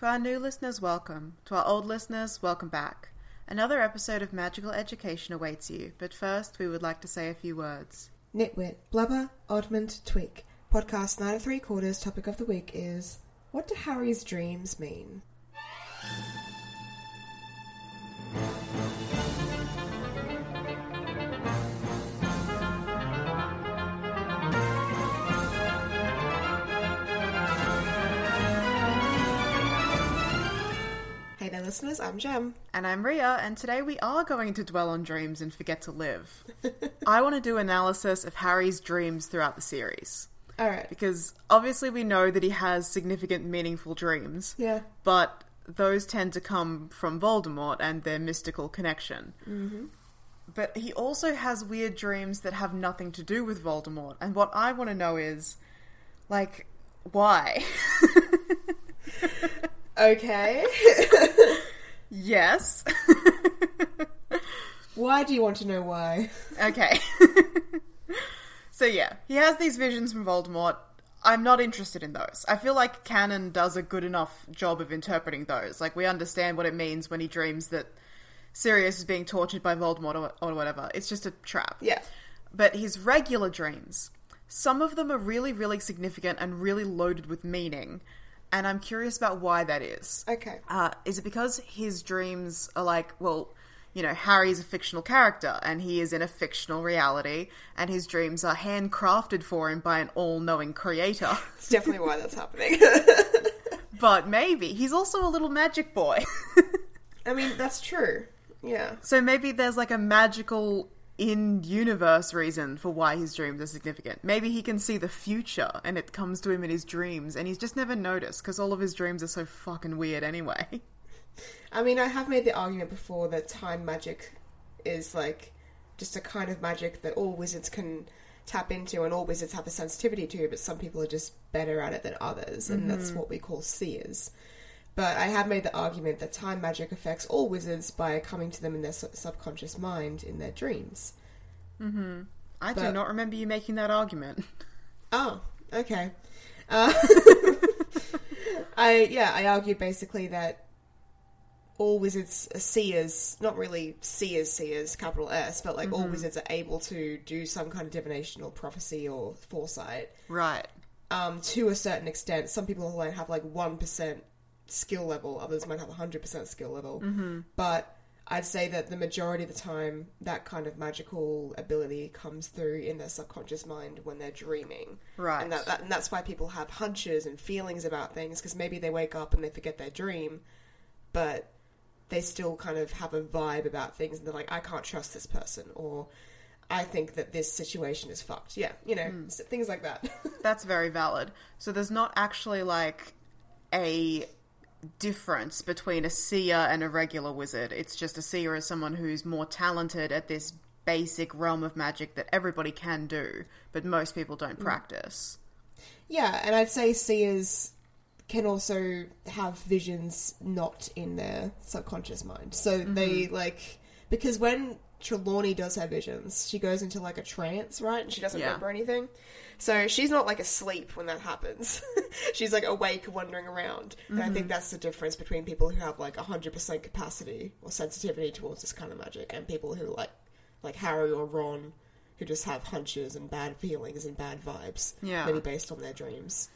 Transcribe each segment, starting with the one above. To our new listeners, welcome. To our old listeners, welcome back. Another episode of Magical Education awaits you, but first we would like to say a few words. Nitwit, Blubber, Oddmund, Twig. Podcast 9 3/4 topic of the week is, what do Harry's dreams mean? Hey there listeners, I'm Jem. And I'm Ria, and today we are going to dwell on dreams and forget to live. I want to do analysis of Harry's dreams throughout the series. Alright. Because obviously we know that he has significant meaningful dreams. Yeah. But those tend to come from Voldemort and their mystical connection. Mm-hmm. But he also has weird dreams that have nothing to do with Voldemort. And what I want to know is, like, why? Okay. Yes. Why do you want to know why? Okay. So yeah, he has these visions from Voldemort. I'm not interested in those. I feel like canon does a good enough job of interpreting those. Like, we understand what it means when he dreams that Sirius is being tortured by Voldemort or whatever. It's just a trap. Yeah. But his regular dreams, some of them are really, really significant and really loaded with meaning. And I'm curious about why that is. Okay. Is it because his dreams are like, well, you know, Harry's a fictional character and he is in a fictional reality and his dreams are handcrafted for him by an all-knowing creator? It's definitely why that's happening. But maybe he's also a little magic boy. I mean, that's true. Yeah. So maybe there's like a magical in-universe reason for why his dreams are significant. Maybe he can see the future and it comes to him in his dreams and he's just never noticed because all of his dreams are so fucking weird anyway. I mean, I have made the argument before that time magic is, like, just a kind of magic that all wizards can tap into and all wizards have a sensitivity to, but some people are just better at it than others, and that's what we call seers. But I have made the argument that time magic affects all wizards by coming to them in their subconscious mind in their dreams. Mm-hmm. I do not remember you making that argument. Oh, okay. I argued basically that all wizards are seers, not really seers, capital S, but like all wizards are able to do some kind of divination or prophecy or foresight. Right. To a certain extent. Some people might have like 1% skill level, others might have 100% skill level. Mm-hmm. But I'd say that the majority of the time, that kind of magical ability comes through in their subconscious mind when they're dreaming. Right. And that's why people have hunches and feelings about things, because maybe they wake up and they forget their dream, but they still kind of have a vibe about things and they're like, I can't trust this person, or I think that this situation is fucked. Yeah, you know, things like that. That's very valid. So there's not actually like a difference between a seer and a regular wizard. It's just a seer is someone who's more talented at this basic realm of magic that everybody can do, but most people don't practice. Yeah, and I'd say seers can also have visions not in their subconscious mind. So they, like, because when Trelawney does her visions, she goes into, like, a trance, right? And she doesn't remember anything. So she's not, like, asleep when that happens. She's, like, awake, wandering around. And I think that's the difference between people who have, like, 100% capacity or sensitivity towards this kind of magic and people who, like Harry or Ron, who just have hunches and bad feelings and bad vibes. Yeah. Maybe based on their dreams.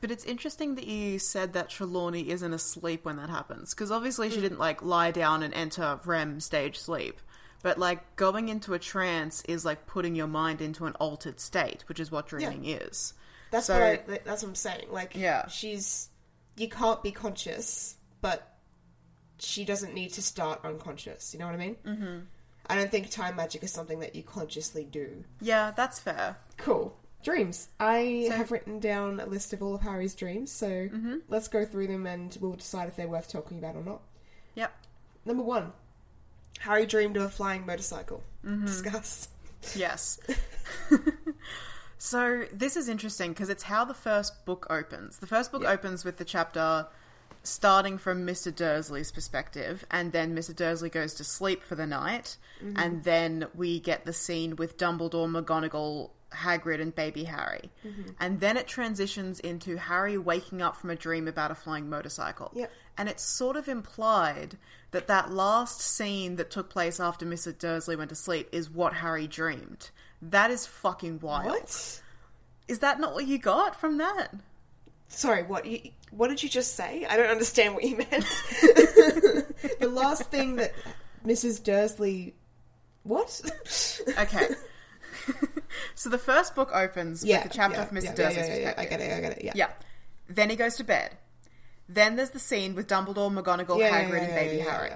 But it's interesting that you said that Trelawney isn't asleep when that happens, because obviously she didn't, like, lie down and enter REM stage sleep. But, like, going into a trance is, like, putting your mind into an altered state, which is what dreaming is. That's what I'm saying. Like, she's... You can't be conscious, but she doesn't need to start unconscious. You know what I mean? Mm-hmm. I don't think time magic is something that you consciously do. Yeah, that's fair. Cool. Dreams. I have written down a list of all of Harry's dreams, so let's go through them and we'll decide if they're worth talking about or not. Yep. Number one, Harry dreamed of a flying motorcycle. Discuss. Yes. So this is interesting because it's how the first book opens. The first book opens with the chapter starting from Mr. Dursley's perspective, and then Mr. Dursley goes to sleep for the night, and then we get the scene with Dumbledore, McGonagall, Hagrid, and baby Harry. And then it transitions into Harry waking up from a dream about a flying motorcycle. And it's sort of implied that that last scene that took place after Mr. Dursley went to sleep is what Harry dreamed. That is fucking wild. What? Is that not what you got from that? Sorry, what did you just say? I don't understand what you meant. The last thing that Mrs. Dursley... What? Okay. So the first book opens with the chapter of Mrs. Dursley's perspective. I get it. Yeah. Then he goes to bed. Then there's the scene with Dumbledore, McGonagall, Hagrid, and baby Harry.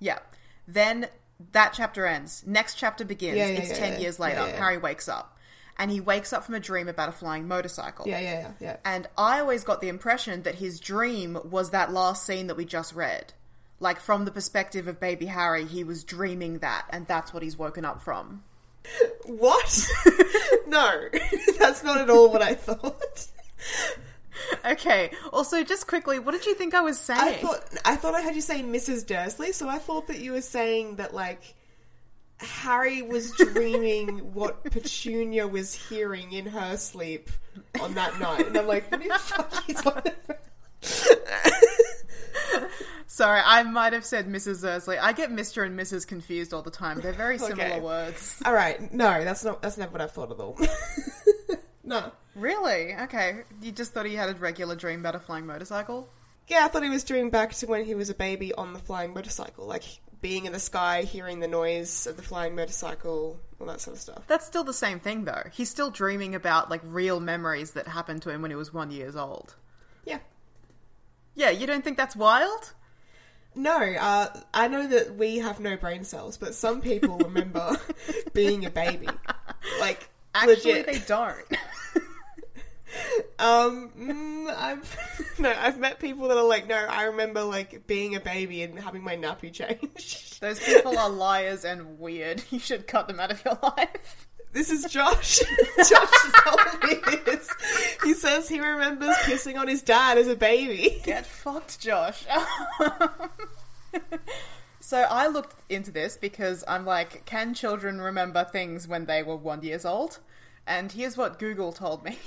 Yeah. Then that chapter ends. Next chapter begins. It's 10 years later. Harry wakes up. And he wakes up from a dream about a flying motorcycle. Yeah. And I always got the impression that his dream was that last scene that we just read. Like, from the perspective of baby Harry, he was dreaming that, and that's what he's woken up from. What? No. That's not at all what I thought. Okay. Also, just quickly, what did you think I was saying? I thought I heard you say Mrs. Dursley, so I thought that you were saying that, like... Harry was dreaming what Petunia was hearing in her sleep on that night. And I'm like, what the fuck are you talking about? Sorry, I might have said Mrs. Dursley. I get Mr. and Mrs. confused all the time. They're very similar words. All right. No, that's not what I've thought at all. No. Really? Okay. You just thought he had a regular dream about a flying motorcycle? Yeah, I thought he was dreaming back to when he was a baby on the flying motorcycle. Like... being in the sky, hearing the noise of the flying motorcycle, all that sort of stuff. That's still the same thing, though. He's still dreaming about, like, real memories that happened to him when he was 1 year old. Yeah. Yeah, you don't think that's wild? No. I know that we have no brain cells, but some people remember being a baby. Like, actually, legit. They don't. I've met people that are like, no, I remember, like, being a baby and having my nappy changed. Those people are liars and weird. You should cut them out of your life. This is Josh. Josh told me this. He says he remembers kissing on his dad as a baby. Get fucked, Josh. So I looked into this because I'm like, can children remember things when they were 1 year old? And here's what Google told me.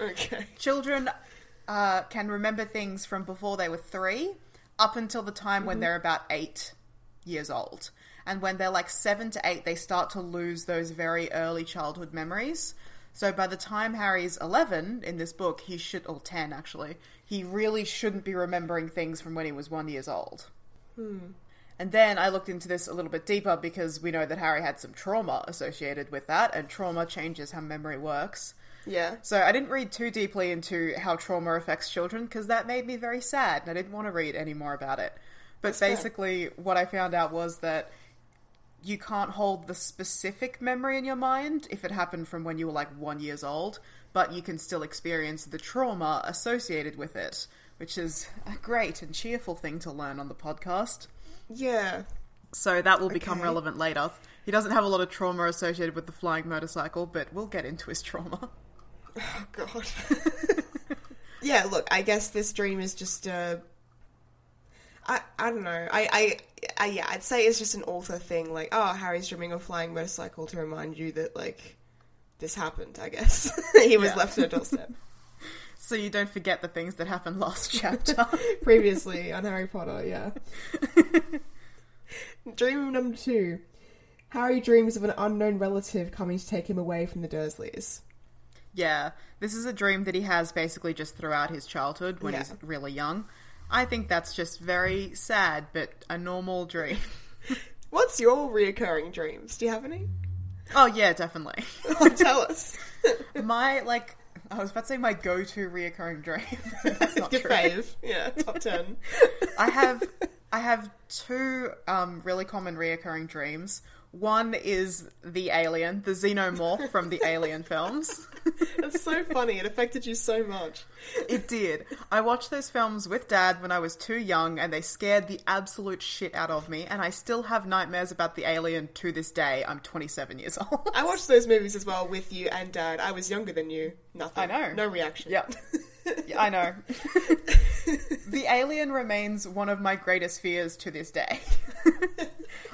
Okay. Children can remember things from before they were 3 up until the time when they're about 8 years old. And when they're like 7 to 8, they start to lose those very early childhood memories. So by the time Harry's 11 in this book, he should, or 10 actually, he really shouldn't be remembering things from when he was 1 year old. And then I looked into this a little bit deeper because we know that Harry had some trauma associated with that, and trauma changes how memory works. Yeah. So I didn't read too deeply into how trauma affects children because that made me very sad, and I didn't want to read any more about it. But that's basically fair. What I found out was that you can't hold the specific memory in your mind if it happened from when you were like 1 year old, but you can still experience the trauma associated with it, which is a great and cheerful thing to learn on the podcast. Yeah. So that will become relevant later. He doesn't have a lot of trauma associated with the flying motorcycle, but we'll get into his trauma. Oh, God. Yeah, look, I guess this dream is just I don't know. I'd say it's just an author thing, like, oh, Harry's dreaming of a flying motorcycle to remind you that, like, this happened, I guess. He was left at a doorstep. So you don't forget the things that happened last chapter. Previously on Harry Potter, yeah. Dream number 2. Harry dreams of an unknown relative coming to take him away from the Dursleys. Yeah, this is a dream that he has basically just throughout his childhood when he's really young. I think that's just very sad, but a normal dream. What's your reoccurring dreams? Do you have any? Oh, yeah, definitely. Oh, tell us. I was about to say my go-to reoccurring dream. That's not true. Fave. Yeah, top 10. I have two really common reoccurring dreams. One is the alien, the xenomorph from the Alien films. It's so funny. It affected you so much. It did. I watched those films with Dad when I was too young, and they scared the absolute shit out of me, and I still have nightmares about the alien to this day. I'm 27 years old. I watched those movies as well with you and Dad. I was younger than you. Nothing. I know. No reaction. Yep. Yeah, I know. The Alien remains one of my greatest fears to this day.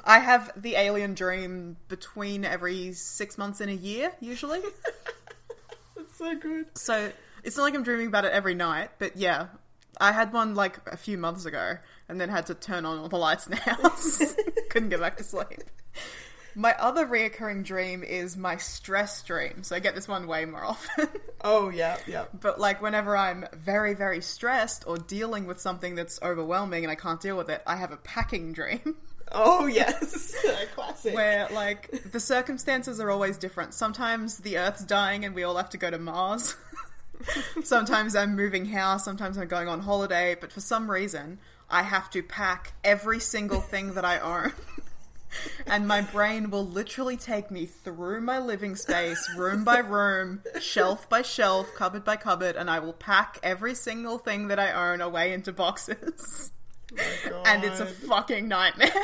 I have the alien dream between every 6 months and a year, usually. That's so good. So it's not like I'm dreaming about it every night, but yeah, I had one like a few months ago and then had to turn on all the lights in the house. Couldn't get back to sleep. My other reoccurring dream is my stress dream. So I get this one way more often. Oh, yeah, yeah. But like whenever I'm very, very stressed or dealing with something that's overwhelming and I can't deal with it, I have a packing dream. Oh, yes. Classic. Where like the circumstances are always different. Sometimes the Earth's dying and we all have to go to Mars. Sometimes I'm moving house. Sometimes I'm going on holiday. But for some reason, I have to pack every single thing that I own. And my brain will literally take me through my living space, room by room, shelf by shelf, cupboard by cupboard, and I will pack every single thing that I own away into boxes. Oh my God. And it's a fucking nightmare.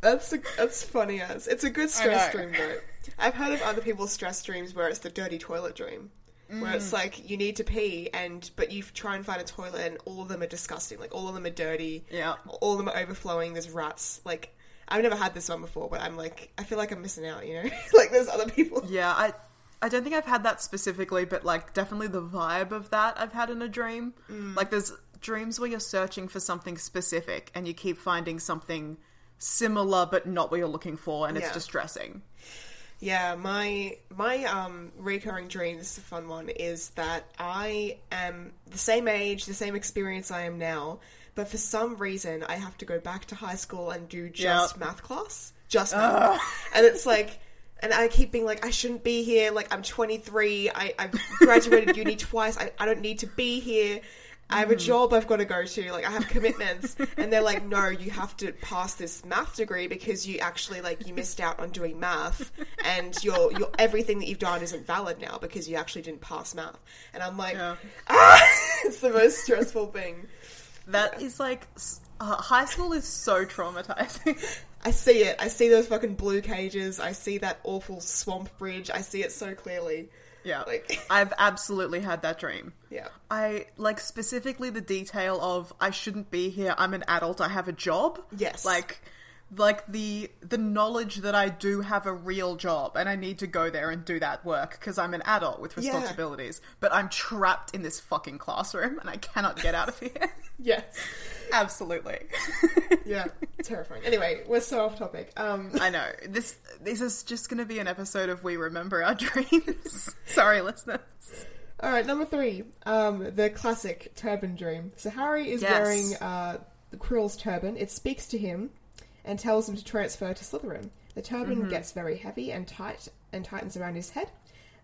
That's funny as. It's a good stress dream though. I've heard of other people's stress dreams where it's the dirty toilet dream. Where it's like you need to pee but you try and find a toilet and all of them are disgusting, like all of them are dirty, yeah, all of them are overflowing, there's rats. Like I've never had this one before, but I'm like, I feel like I'm missing out, you know? Like there's other people. Yeah, I don't think I've had that specifically, but like definitely the vibe of that I've had in a dream. Like there's dreams where you're searching for something specific and you keep finding something similar but not what you're looking for, and it's distressing. Yeah, my recurring dream, this is a fun one, is that I am the same age, the same experience I am now, but for some reason I have to go back to high school and do just math class. Just math. And it's like, and I keep being like, I shouldn't be here, like I'm 23, I've graduated uni twice, I don't need to be here. I have a job I've got to go to, like I have commitments, and they're like, no, you have to pass this math degree because you actually like you missed out on doing math, and your everything that you've done isn't valid now because you actually didn't pass math. And I'm like, it's the most stressful thing. That is like high school is so traumatizing. I see it. I see those fucking blue cages. I see that awful swamp bridge. I see it so clearly. Yeah, like, I've absolutely had that dream. Yeah. I, like, specifically the detail of, I shouldn't be here, I'm an adult, I have a job. Yes. Like the knowledge that I do have a real job, and I need to go there and do that work, because I'm an adult with responsibilities, but I'm trapped in this fucking classroom, and I cannot get out of here. Yes. Absolutely. Yeah, terrifying. Anyway, we're so off topic. I know. This is just going to be an episode of We Remember Our Dreams. Sorry, listeners. All right, number three, the classic turban dream. So Harry is wearing the Quirrell's turban. It speaks to him and tells him to transfer to Slytherin. The turban gets very heavy and tight and tightens around his head.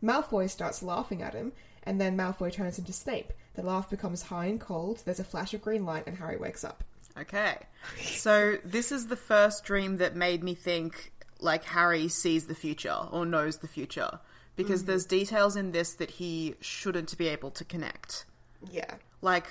Malfoy starts laughing at him, and then Malfoy turns into Snape. The laugh becomes high and cold. There's a flash of green light and Harry wakes up. Okay. So this is the first dream that made me think like Harry sees the future or knows the future, because there's details in this that he shouldn't be able to connect. Yeah. Like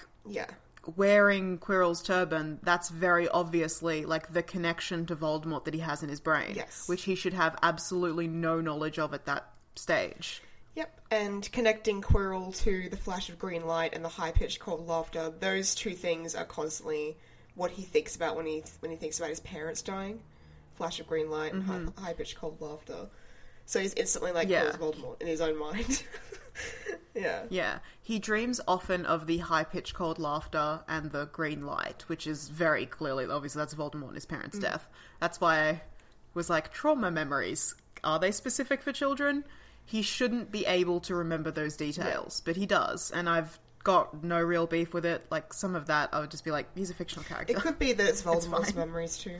wearing Quirrell's turban, that's very obviously like the connection to Voldemort that he has in his brain, which he should have absolutely no knowledge of at that stage. Yep, and connecting Quirrell to the flash of green light and the high-pitched cold laughter, those two things are constantly what he thinks about when he thinks about his parents dying. Flash of green light and high-pitched cold laughter. So he's instantly like, oh, it's Voldemort in his own mind. Yeah. He dreams often of the high-pitched cold laughter and the green light, which is very clearly, obviously that's Voldemort and his parents' death. That's why I was like, trauma memories, are they specific for children? He shouldn't be able to remember those details, but he does, and I've got no real beef with it. Like, some of that, I would just be like, he's a fictional character. It could be that it's Voldemort's memories, too.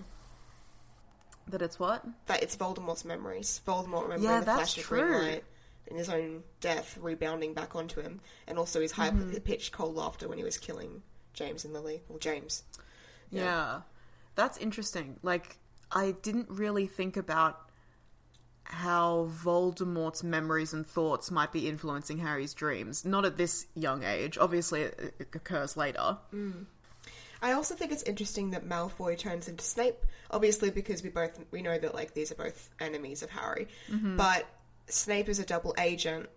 That it's what? That it's Voldemort's memories. Voldemort remembering the flash of green light and his own death rebounding back onto him, and also his high-pitched cold laughter when he was killing James and Lily. Well, James. Yeah. That's interesting. Like, I didn't really think about how Voldemort's memories and thoughts might be influencing Harry's dreams. Not at this young age. Obviously, it occurs later. Mm. I also think it's interesting that Malfoy turns into Snape, obviously because we know that, like, these are both enemies of Harry. Mm-hmm. But Snape is a double agent,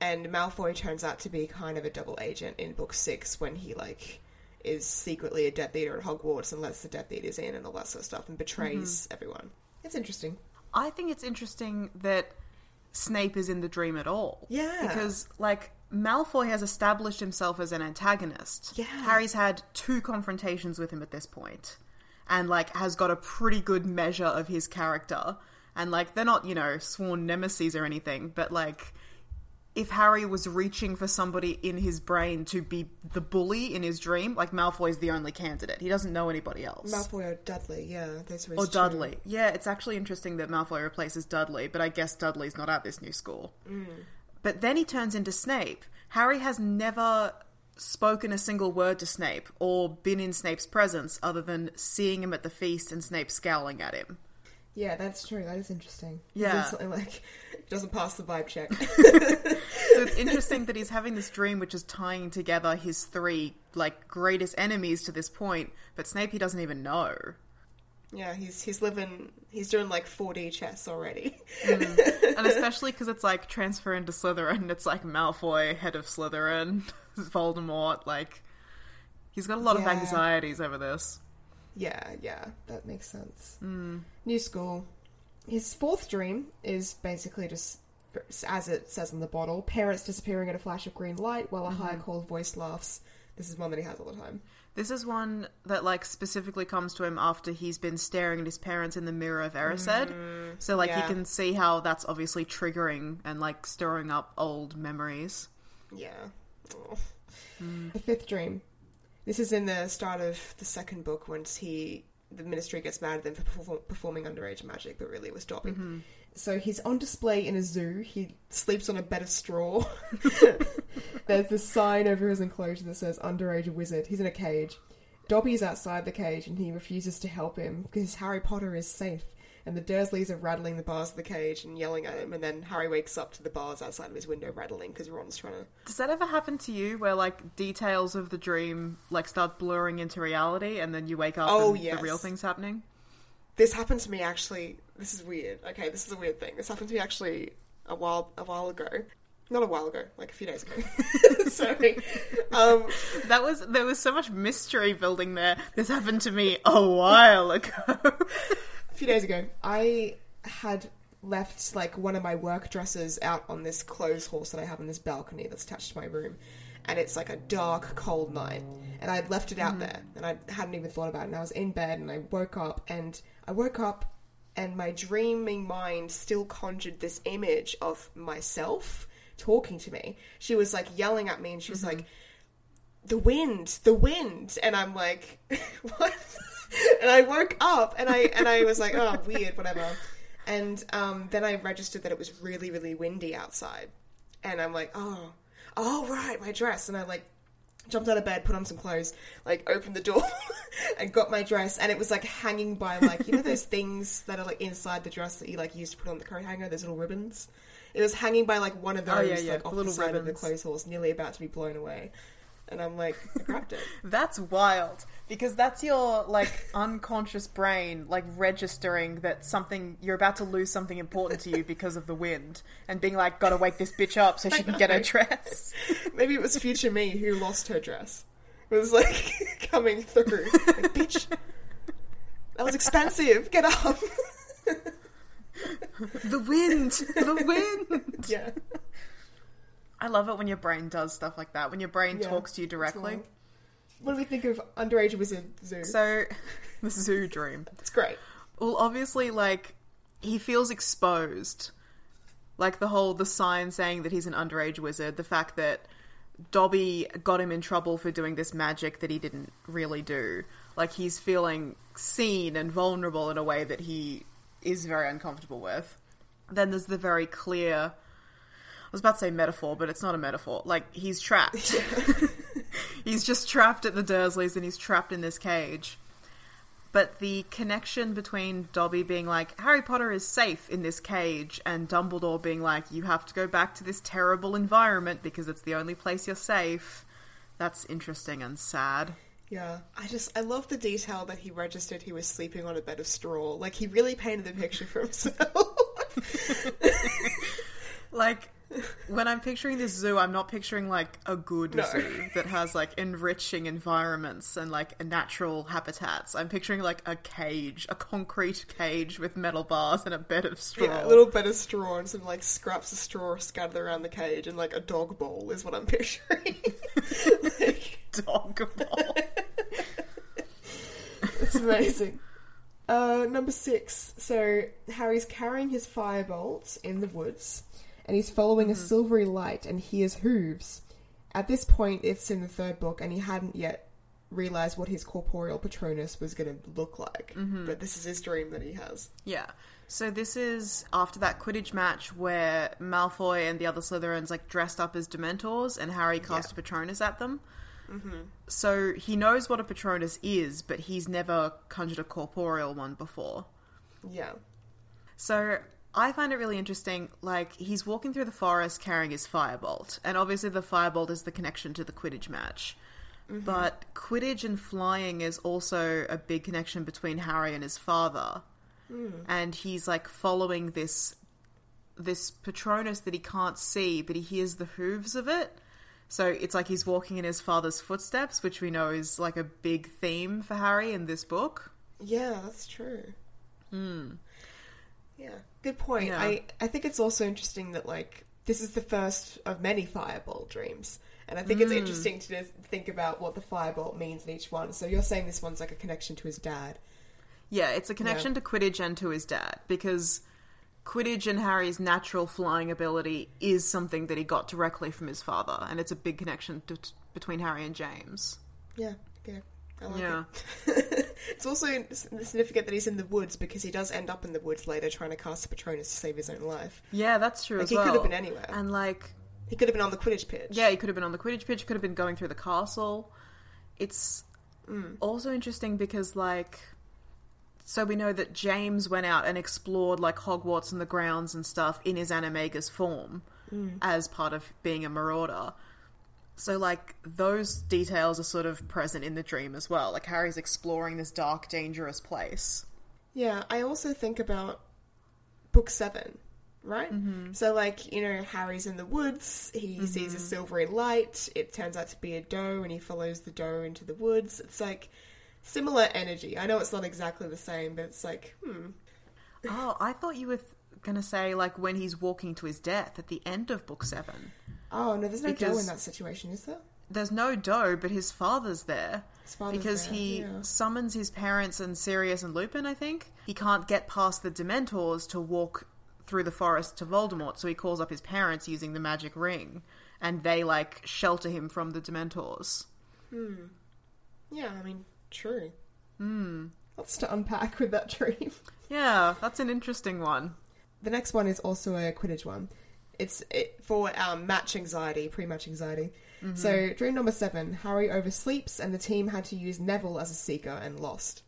and Malfoy turns out to be kind of a double agent in book 6 when he, like, is secretly a Death Eater at Hogwarts and lets the Death Eaters in and all that sort of stuff and betrays everyone. It's interesting. I think it's interesting that Snape is in the dream at all. Yeah. Because, like, Malfoy has established himself as an antagonist. Yeah. Harry's had 2 confrontations with him at this point and, like, has got a pretty good measure of his character. And, like, they're not, you know, sworn nemeses or anything, but, like, if Harry was reaching for somebody in his brain to be the bully in his dream, like, Malfoy's the only candidate. He doesn't know anybody else. Malfoy or Dudley, yeah. Or Dudley. True. Yeah, it's actually interesting that Malfoy replaces Dudley, but I guess Dudley's not at this new school. Mm. But then he turns into Snape. Harry has never spoken a single word to Snape or been in Snape's presence other than seeing him at the feast and Snape scowling at him. Yeah, that's true. That is interesting. Yeah. He's instantly, like, doesn't pass the vibe check. So it's interesting that he's having this dream which is tying together his 3, like, greatest enemies to this point, but Snape he doesn't even know. Yeah, he's doing, like, 4D chess already. And especially because it's, like, transfer into Slytherin, it's, like, Malfoy, head of Slytherin, Voldemort, like, he's got a lot of anxieties over this. Yeah, that makes sense. Mm. New school. His 4th dream is basically just, as it says on the bottle, parents disappearing in a flash of green light while a high cold voice laughs. This is one that he has all the time. This is one that, like, specifically comes to him after he's been staring at his parents in the mirror of Erised. So, like, you can see how that's obviously triggering and, like, stirring up old memories. Yeah. Oh. Mm. The 5th dream. This is in the start of the 2nd book once the Ministry gets mad at them for performing underage magic, but really it was Dobby. Mm-hmm. So he's on display in a zoo. He sleeps on a bed of straw. There's this sign over his enclosure that says underage wizard. He's in a cage. Dobby's outside the cage and he refuses to help him because Harry Potter is safe. And the Dursleys are rattling the bars of the cage and yelling at him, and then Harry wakes up to the bars outside of his window rattling because Ron's trying to... Does that ever happen to you where, like, details of the dream, like, start blurring into reality and then you wake up the real thing's happening? This happened to me, actually. This is weird. Okay, this is a weird thing. This happened to me, actually, a while ago. Not a while ago, like a few days ago. Sorry. There was so much mystery building there. This happened to me a while ago. A few days ago, I had left, like, one of my work dresses out on this clothes horse that I have on this balcony that's attached to my room, and it's, like, a dark, cold night, and I'd left it out there, and I hadn't even thought about it, and I was in bed, and I woke up, and my dreaming mind still conjured this image of myself talking to me. She was, like, yelling at me, and she was like, the wind, and I'm like, what? And I woke up and I was like, oh, weird, whatever. And then I registered that it was really, really windy outside. And I'm like, oh, right, my dress. And I, like, jumped out of bed, put on some clothes, like, opened the door and got my dress. And it was, like, hanging by, like, you know those things that are, like, inside the dress that you, like, used to put on the coat hanger, those little ribbons? It was hanging by, like, one of those, like, off the side of the clothes horse, nearly about to be blown away. And I'm like, I grabbed it. That's wild. Because that's your, like, unconscious brain, like, registering that something, you're about to lose something important to you because of the wind. And being like, gotta wake this bitch up so she can get her dress. Maybe it was future me who lost her dress. It was, like, coming through. Like, bitch, that was expensive. Get up. The wind. Yeah. I love it when your brain does stuff like that. When your brain talks to you directly. What do we think of underage wizard zoo? So, the zoo dream. It's great. Well, obviously, like, he feels exposed. Like, the sign saying that he's an underage wizard. The fact that Dobby got him in trouble for doing this magic that he didn't really do. Like, he's feeling seen and vulnerable in a way that he is very uncomfortable with. Then there's the very clear... I was about to say metaphor, but it's not a metaphor. Like, he's trapped. He's just trapped at the Dursleys and he's trapped in this cage. But the connection between Dobby being like, Harry Potter is safe in this cage, and Dumbledore being like, you have to go back to this terrible environment because it's the only place you're safe, that's interesting and sad. Yeah. I love the detail that he registered he was sleeping on a bed of straw. Like, he really painted the picture for himself. Like, when I'm picturing this zoo, I'm not picturing, like, a good zoo that has, like, enriching environments and, like, natural habitats. I'm picturing, like, a cage, a concrete cage with metal bars and a bed of straw. Yeah, a little bed of straw and some, like, scraps of straw scattered around the cage and, like, a dog bowl is what I'm picturing. Like... Dog bowl. It's amazing. Number 6. So, Harry's carrying his Firebolt in the woods, and he's following a silvery light and hears hooves. At this point, it's in the 3rd book, and he hadn't yet realised what his corporeal Patronus was going to look like. Mm-hmm. But this is his dream that he has. Yeah. So this is after that Quidditch match where Malfoy and the other Slytherins, like, dressed up as Dementors, and Harry cast a Patronus at them. Mm-hmm. So he knows what a Patronus is, but he's never conjured a corporeal one before. Yeah. So... I find it really interesting, like, he's walking through the forest carrying his Firebolt, and obviously the Firebolt is the connection to the Quidditch match. Mm-hmm. But Quidditch and flying is also a big connection between Harry and his father. Mm. And he's, like, following this Patronus that he can't see, but he hears the hooves of it. So it's like he's walking in his father's footsteps, which we know is, like, a big theme for Harry in this book. Yeah, that's true. Hmm. Yeah, good point. Yeah. I think it's also interesting that, like, this is the first of many Firebolt dreams. And I think it's interesting to think about what the Firebolt means in each one. So you're saying this one's like a connection to his dad. Yeah, it's a connection to Quidditch and to his dad. Because Quidditch and Harry's natural flying ability is something that he got directly from his father. And it's a big connection between Harry and James. Yeah, yeah. I like it. It's also significant that he's in the woods because he does end up in the woods later trying to cast a Patronus to save his own life. Yeah, that's true. Like, as well. He could have been anywhere. And, like... He could have been on the Quidditch pitch. Yeah, he could have been on the Quidditch pitch, could have been going through the castle. It's also interesting because, like... So we know that James went out and explored, like, Hogwarts and the grounds and stuff in his Animagus form as part of being a marauder. So, like, those details are sort of present in the dream as well. Like, Harry's exploring this dark, dangerous place. Yeah, I also think about Book 7, right? Mm-hmm. So, like, you know, Harry's in the woods, he sees a silvery light, it turns out to be a doe, and he follows the doe into the woods. It's, like, similar energy. I know it's not exactly the same, but it's like, Oh, I thought you were going to say, like, when he's walking to his death at the end of Book 7. Oh, no, there's no doe in that situation, is there? There's no doe, but his father's there. He summons his parents and Sirius and Lupin, I think. He can't get past the Dementors to walk through the forest to Voldemort, so he calls up his parents using the magic ring, and they, like, shelter him from the Dementors. Hmm. Yeah, I mean, true. Hmm. Lots to unpack with that dream. Yeah, that's an interesting one. The next one is also a Quidditch one. It's for pre-match anxiety. Mm-hmm. So, dream number 7, Harry oversleeps and the team had to use Neville as a seeker and lost.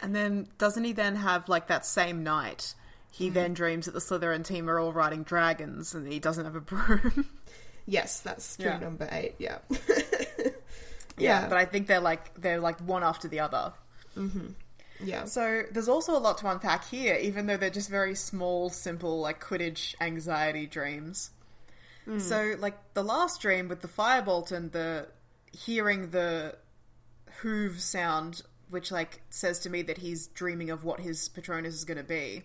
And then, doesn't he then have, like, that same night, he then dreams that the Slytherin team are all riding dragons and he doesn't have a broom? Yes, that's dream number 8, Yeah, but I think they're like one after the other. Mm-hmm. Yeah. So there's also a lot to unpack here, even though they're just very small, simple, like, Quidditch anxiety dreams. Mm. So, like, the last dream with the Firebolt and the hearing the hoof sound, which, like, says to me that he's dreaming of what his Patronus is going to be.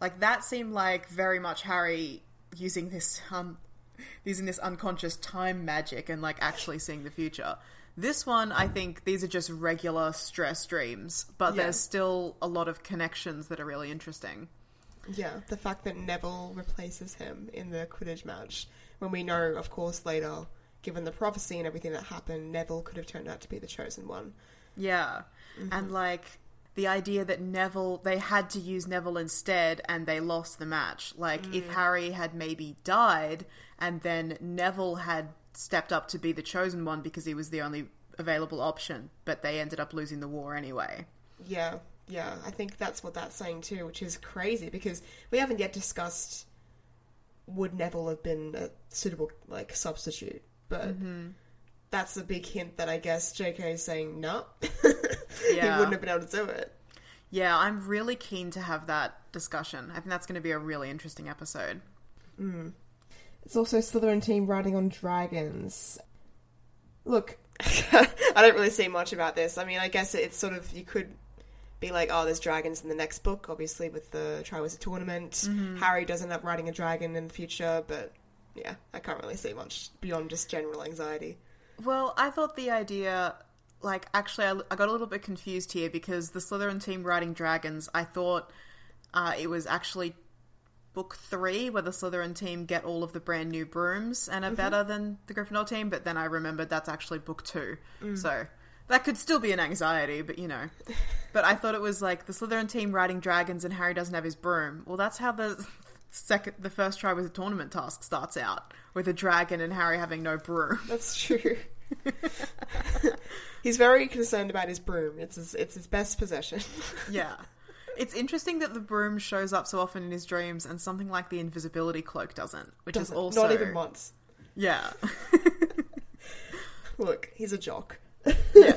Like, that seemed like very much Harry using this unconscious time magic and, like, actually seeing the future. This one, I think, these are just regular stress dreams, but there's still a lot of connections that are really interesting. Yeah, the fact that Neville replaces him in the Quidditch match, when we know, of course, later, given the prophecy and everything that happened, Neville could have turned out to be the chosen one. Yeah, and, like, the idea that they had to use Neville instead and they lost the match. Like, if Harry had maybe died and then Neville had stepped up to be the chosen one because he was the only available option, but they ended up losing the war anyway. Yeah, I think that's what that's saying too, which is crazy because we haven't yet discussed would Neville have been a suitable like substitute, but that's a big hint that I guess JK is saying no, he wouldn't have been able to do it. Yeah, I'm really keen to have that discussion. I think that's going to be a really interesting episode. Mm. It's also Slytherin team riding on dragons. Look, I don't really see much about this. I mean, I guess it's sort of, you could be like, oh, there's dragons in the next book, obviously, with the Triwizard Tournament. Mm-hmm. Harry does end up riding a dragon in the future, but yeah, I can't really see much beyond just general anxiety. Well, I thought the idea, like, actually, I got a little bit confused here because the Slytherin team riding dragons, I thought it was actually book 3 where the Slytherin team get all of the brand new brooms and are better than the Gryffindor team, but then I remembered that's actually book 2. Mm. So that could still be an anxiety, but you know. But I thought it was like the Slytherin team riding dragons and Harry doesn't have his broom. Well, that's how the first try with the tournament task starts out, with a dragon and Harry having no broom. That's true. He's very concerned about his broom. It's his best possession. Yeah. It's interesting that the broom shows up so often in his dreams and something like the invisibility cloak doesn't, is also... Not even once. Yeah. Look, he's a jock. Yeah.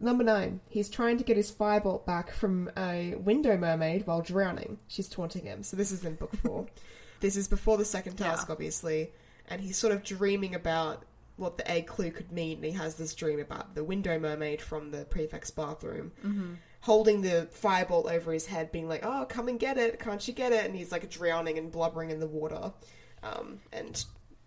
Number 9. He's trying to get his Firebolt back from a window mermaid while drowning. She's taunting him. So this is in book 4. This is before the second task, obviously. And he's sort of dreaming about what the egg clue could mean. And he has this dream about the window mermaid from the prefect's bathroom, holding the Firebolt over his head, being like, oh, come and get it. Can't you get it? And he's like drowning and blubbering in the water and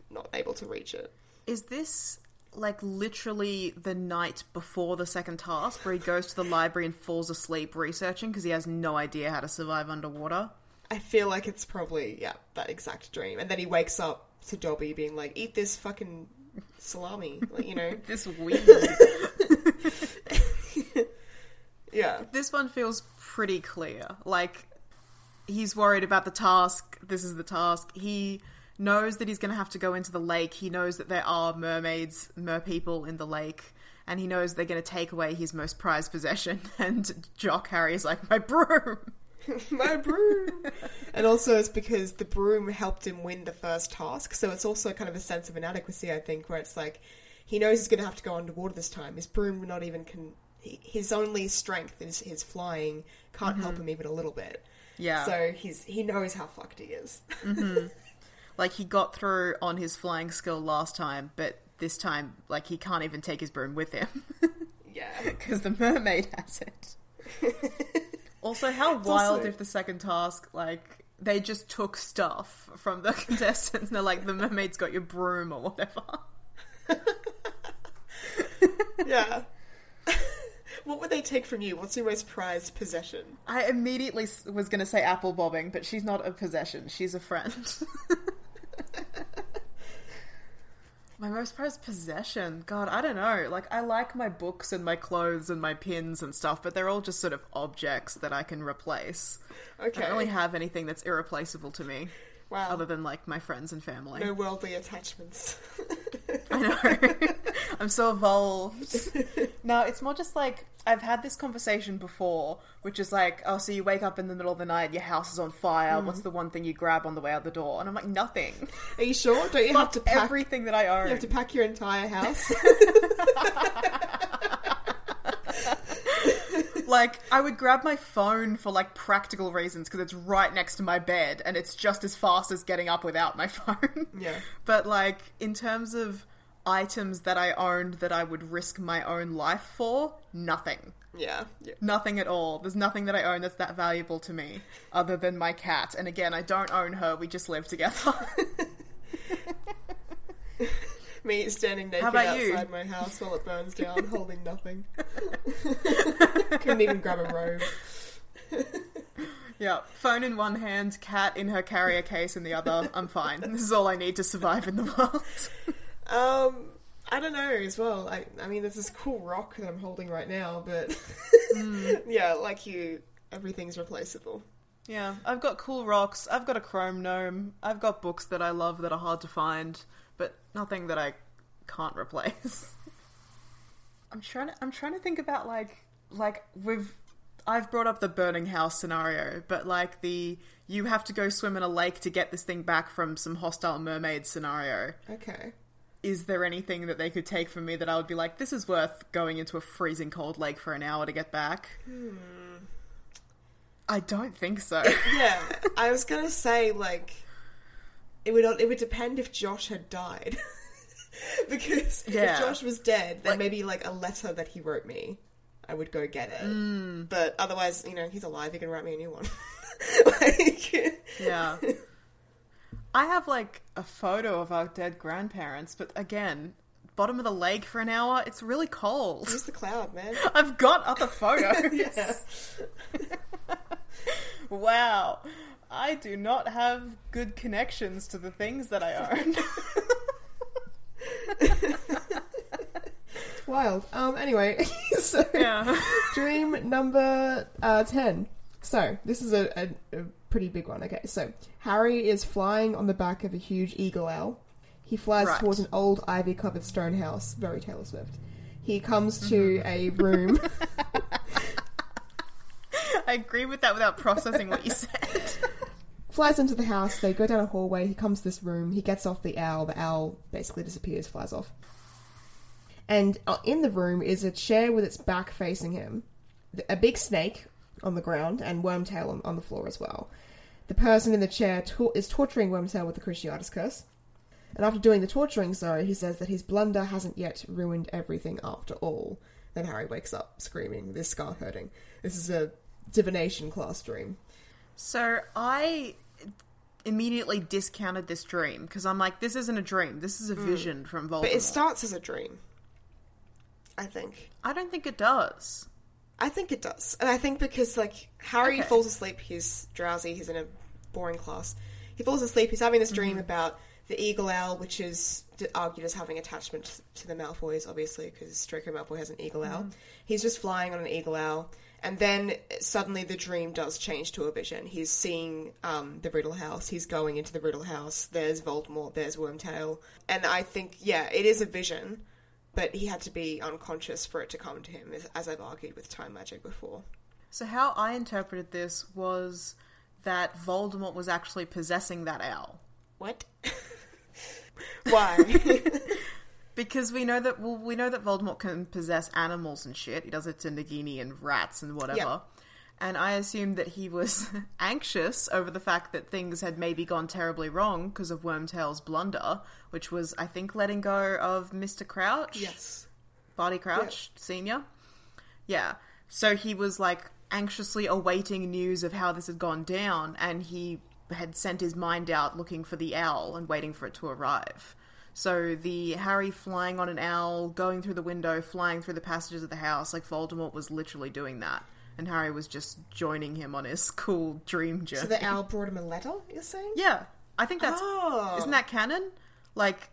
not able to reach it. Is this like literally the night before the second task where he goes to the library and falls asleep researching because he has no idea how to survive underwater? I feel like it's probably, that exact dream. And then he wakes up to Dobby being like, eat this fucking salami, like, you know. This weed. Yeah. This one feels pretty clear. Like, he's worried about the task. This is the task. He knows that he's going to have to go into the lake. He knows that there are merpeople in the lake. And he knows they're going to take away his most prized possession. And Jock Harry is like, my broom. My broom. And also it's because the broom helped him win the first task, so it's also kind of a sense of inadequacy, I think, where it's like he knows he's gonna have to go underwater this time. His broom not even his only strength is his flying, can't help him even a little bit. Yeah, so he knows how fucked he is. Like, he got through on his flying skill last time, but this time, like, he can't even take his broom with him. Yeah, because the mermaid has it. Also, how wild if the second task, like, they just took stuff from the contestants and they're like, the mermaid's got your broom or whatever. Yeah. What would they take from you? What's your most prized possession? I immediately was going to say apple bobbing, but she's not a possession. She's a friend. My most prized possession? God, I don't know. Like, I like my books and my clothes and my pins and stuff, but they're all just sort of objects that I can replace. Okay. I don't really have anything that's irreplaceable to me. Wow. Other than, like, my friends and family. No worldly attachments. I know. I'm so evolved. No, it's more just like, I've had this conversation before, which is like, oh, so you wake up in the middle of the night, your house is on fire, what's the one thing you grab on the way out the door? And I'm like, nothing. Are you sure? Don't you have to pack everything that I own? You have to pack your entire house? Like, I would grab my phone for, like, practical reasons because it's right next to my bed and it's just as fast as getting up without my phone. Yeah. But, like, in terms of items that I owned that I would risk my own life for, nothing. Yeah. Nothing at all. There's nothing that I own that's that valuable to me other than my cat. And again, I don't own her. We just live together. Me standing naked outside my house while it burns down, holding nothing. Couldn't even grab a robe. Yeah, phone in one hand, cat in her carrier case in the other. I'm fine. This is all I need to survive in the world. I don't know as well. I mean, there's this cool rock that I'm holding right now, but yeah, like you, everything's replaceable. Yeah, I've got cool rocks. I've got a chrome gnome. I've got books that I love that are hard to find, but nothing that I can't replace. I'm trying to think about I've brought up the burning house scenario, but like the you have to go swim in a lake to get this thing back from some hostile mermaid scenario. Okay. Is there anything that they could take from me that I would be like, this is worth going into a freezing cold lake for an hour to get back? I don't think so. Yeah. I was going to say, like, it would depend if Josh had died. Because if Josh was dead, then maybe, like, a letter that he wrote me, I would go get it. But otherwise, you know, he's alive, he can write me a new one. Yeah. I have, like, a photo of our dead grandparents, but again, bottom of the lake for an hour, it's really cold. Where's the cloud, man? I've got other photos. Wow. I do not have good connections to the things that I own. It's wild. Anyway, so dream number 10. So, this is a pretty big one. Okay, so Harry is flying on the back of a huge eagle owl. He flies towards an old ivy-covered stone house. Very Taylor Swift. He comes to a room. I agree with that without processing what you said. Flies into the house. They go down a hallway. He comes to this room. He gets off the owl. The owl basically disappears, flies off. And in the room is a chair with its back facing him. A big snake on the ground and Wormtail on the floor as well. The person in the chair is torturing Wormtail with the Cruciatus Curse. And after doing the torturing, he says that his blunder hasn't yet ruined everything after all. Then Harry wakes up screaming, this scar hurting. This is a divination class dream. So I immediately discounted this dream because I'm like, this isn't a dream. This is a vision from Voldemort. But it starts as a dream, I think. I don't think it does. I think it does. And I think because, like, Harry falls asleep, he's drowsy, he's in a boring class. He falls asleep, he's having this dream about the eagle owl, which is argued as having attachment to the Malfoys, obviously, because Draco Malfoy has an eagle owl. He's just flying on an eagle owl. And then suddenly the dream does change to a vision. He's seeing the Riddle House. He's going into the Riddle House. There's Voldemort. There's Wormtail. And I think, it is a vision. But he had to be unconscious for it to come to him, as I've argued with time magic before. So how I interpreted this was that Voldemort was actually possessing that owl. What? Why? Because we know that Voldemort can possess animals and shit. He does it to Nagini and rats and whatever. Yep. And I assumed that he was anxious over the fact that things had maybe gone terribly wrong because of Wormtail's blunder, which was, I think, letting go of Mr. Crouch. Yes. Barty Crouch, Senior. Yeah. So he was, like, anxiously awaiting news of how this had gone down, and he had sent his mind out looking for the owl and waiting for it to arrive. So the Harry flying on an owl, going through the window, flying through the passages of the house, like, Voldemort was literally doing that. And Harry was just joining him on his cool dream journey. So the owl brought him a letter, you're saying? Yeah. I think that's... Oh. Isn't that canon? Like,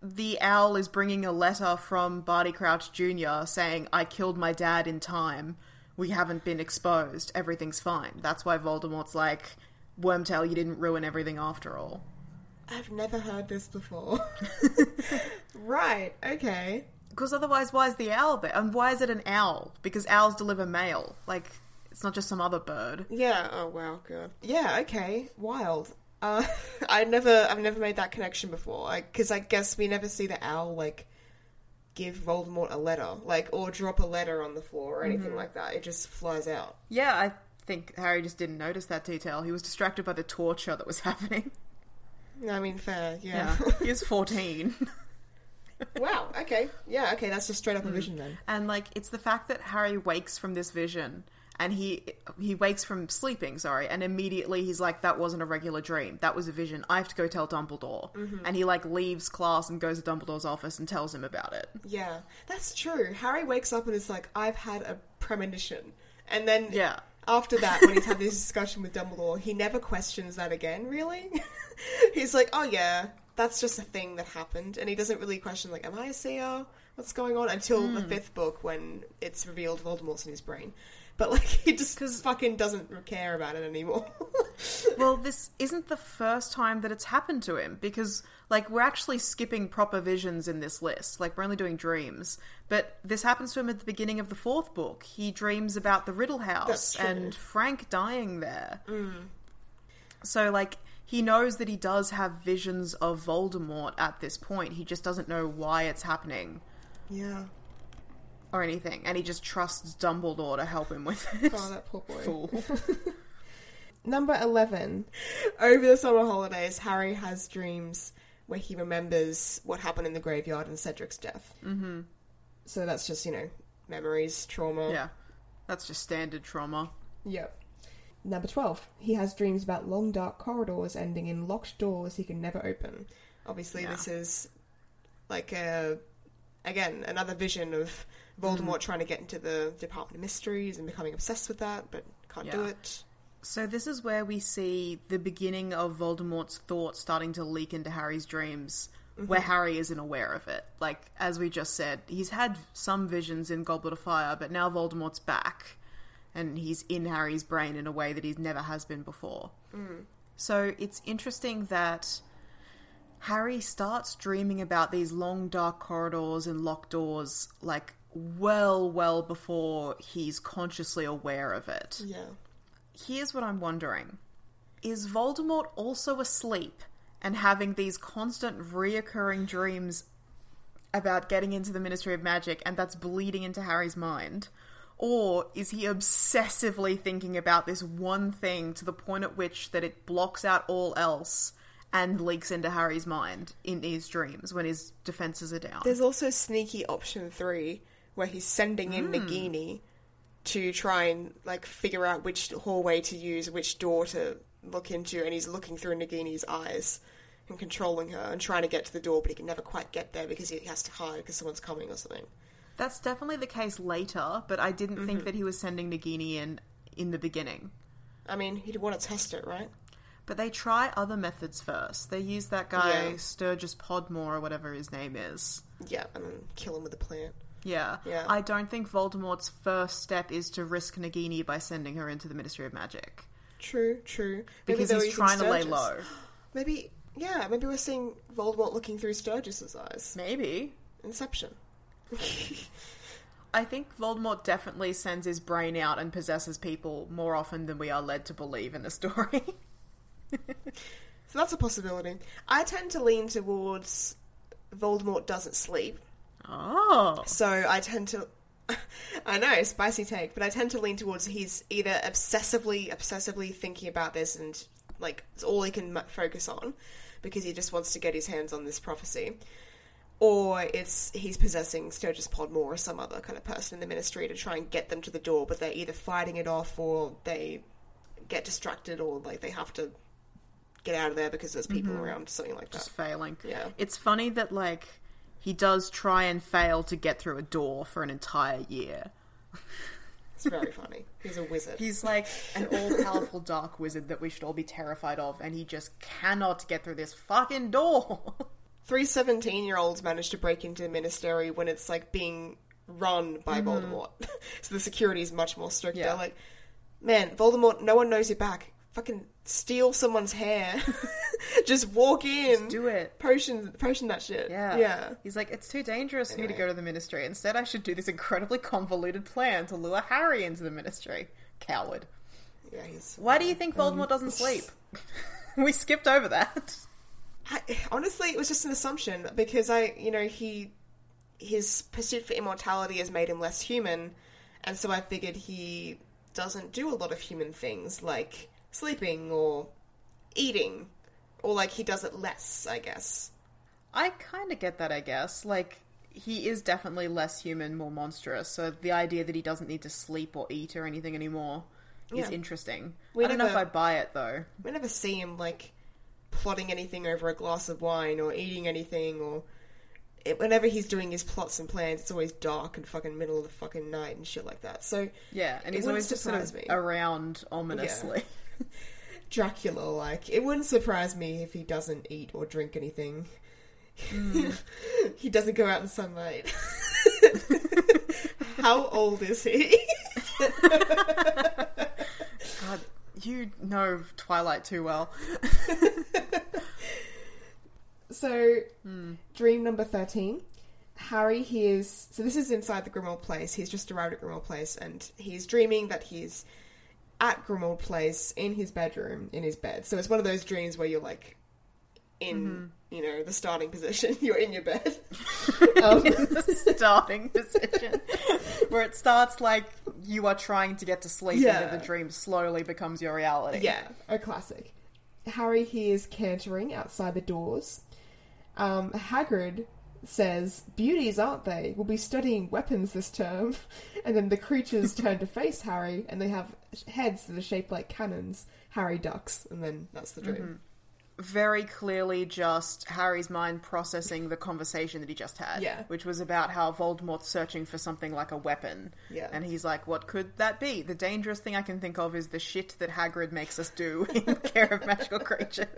the owl is bringing a letter from Barty Crouch Jr. saying, I killed my dad in time. We haven't been exposed. Everything's fine. That's why Voldemort's like, Wormtail, you didn't ruin everything after all. I've never heard this before. Right. Okay. Because otherwise, why is the owl there? And why is it an owl? Because owls deliver mail. Like, it's not just some other bird. Yeah. Oh, wow. God. Yeah, okay. Wild. I've never made that connection before. Because I guess we never see the owl, like, give Voldemort a letter. Like, or drop a letter on the floor or anything like that. It just flies out. Yeah, I think Harry just didn't notice that detail. He was distracted by the torture that was happening. I mean, fair. Yeah. He was 14. Wow, okay. Yeah, okay, that's just straight up a vision then. And, like, it's the fact that Harry wakes from this vision, and he wakes from sleeping, and immediately he's like, that wasn't a regular dream, that was a vision, I have to go tell Dumbledore. And he, like, leaves class and goes to Dumbledore's office and tells him about it. Yeah, that's true. Harry wakes up and is like, I've had a premonition. And then after that, when he's had this discussion with Dumbledore, he never questions that again, really. He's like, oh yeah, that's just a thing that happened, and he doesn't really question, like, am I a seer? What's going on? Until the fifth book, when it's revealed Voldemort's in his brain. but like he just fucking doesn't care about it anymore. Well, this isn't the first time that it's happened to him, because like we're actually skipping proper visions in this list. Like we're only doing dreams, but this happens to him at the beginning of the fourth book. He dreams about the Riddle House and Frank dying there. Mm. So like he knows that he does have visions of Voldemort at this point. He just doesn't know why it's happening. Yeah. Or anything. And he just trusts Dumbledore to help him with it. Oh, that poor boy. Fool. Number 11. Over the summer holidays, Harry has dreams where he remembers what happened in the graveyard and Cedric's death. Mm-hmm. So that's just, you know, memories, trauma. Yeah. That's just standard trauma. Yep. Number 12. He has dreams about long dark corridors ending in locked doors he can never open. Obviously, yeah. This is like a... Again, another vision of Voldemort trying to get into the Department of Mysteries and becoming obsessed with that, but can't do it. So this is where we see the beginning of Voldemort's thoughts starting to leak into Harry's dreams, where Harry isn't aware of it. Like, as we just said, he's had some visions in Goblet of Fire, but now Voldemort's back, and he's in Harry's brain in a way that he never has been before. Mm. So it's interesting that... Harry starts dreaming about these long dark corridors and locked doors, like, well before he's consciously aware of it. Yeah. Here's what I'm wondering. Is Voldemort also asleep and having these constant reoccurring dreams about getting into the Ministry of Magic and that's bleeding into Harry's mind? Or is he obsessively thinking about this one thing to the point at which that it blocks out all else... and leaks into Harry's mind in his dreams when his defences are down? There's also sneaky option 3, where he's sending in Nagini to try and, like, figure out which hallway to use, which door to look into, and he's looking through Nagini's eyes and controlling her and trying to get to the door, but he can never quite get there because he has to hide because someone's coming or something. That's definitely the case later, but I didn't think that he was sending Nagini in the beginning. I mean, he'd want to test it, right? But they try other methods first. They use that guy, Sturgis Podmore, or whatever his name is. Yeah, and then kill him with a plant. Yeah. I don't think Voldemort's first step is to risk Nagini by sending her into the Ministry of Magic. True. Because he's trying to lay low. Maybe we're seeing Voldemort looking through Sturgis's eyes. Maybe. Inception. I think Voldemort definitely sends his brain out and possesses people more often than we are led to believe in the story. So that's a possibility. I tend to lean towards Voldemort doesn't sleep. Oh. So I tend to... I know, spicy take, but I tend to lean towards he's either obsessively thinking about this and, like, it's all he can focus on because he just wants to get his hands on this prophecy, or it's he's possessing Sturgis Podmore or some other kind of person in the ministry to try and get them to the door, but they're either fighting it off or they get distracted or, like, they have to... get out of there because there's people around, something like that. Just failing. Yeah. It's funny that, like, he does try and fail to get through a door for an entire year. It's very funny. He's a wizard. He's like an all-powerful dark wizard that we should all be terrified of, and he just cannot get through this fucking door. 3 17-year-olds managed to break into the ministry when it's, like, being run by Voldemort. So the security is much more strict. Yeah. Like, man, Voldemort, no one knows you're back. Fucking steal someone's hair. Just walk in. Just do it. Potion that shit. Yeah. He's like, it's too dangerous for me to go to the ministry. Instead, I should do this incredibly convoluted plan to lure Harry into the ministry. Coward. Yeah, he's... Why do you think Voldemort doesn't sleep? We skipped over that. Honestly, it was just an assumption because his pursuit for immortality has made him less human, and so I figured he doesn't do a lot of human things like... sleeping or eating, or like he does it less, I guess. I kind of get that, I guess. Like, he is definitely less human, more monstrous, so the idea that he doesn't need to sleep or eat or anything anymore is interesting. I don't know if I buy it, though. We never see him, like, plotting anything over a glass of wine or eating anything, or... Whenever he's doing his plots and plans, it's always dark and fucking middle of the fucking night and shit like that, so... Yeah, and he's always just sort of around ominously. Yeah. Dracula, like, it wouldn't surprise me if he doesn't eat or drink anything. He doesn't go out in sunlight. How old is he? God, you know Twilight too well. So, dream number 13. Harry hears... So this is inside the Grimmauld Place. He's just arrived at Grimmauld Place, and he's dreaming that he's at Grimmauld Place in his bedroom, in his bed. So it's one of those dreams where you're, like, in, you know, the starting position. You're in your bed. In the starting position. Where it starts like you are trying to get to sleep, and then the dream slowly becomes your reality. Yeah, a classic. Harry hears cantering outside the doors. Hagrid says, "Beauties, aren't they? We'll be studying weapons this term." And then the creatures turn to face Harry, and they have heads that are shaped like cannons. Harry ducks, and then that's the dream. Very clearly just Harry's mind processing the conversation that he just had, which was about how Voldemort's searching for something like a weapon. And he's like, what could that be? The dangerous thing I can think of is the shit that Hagrid makes us do in Care of Magical Creatures.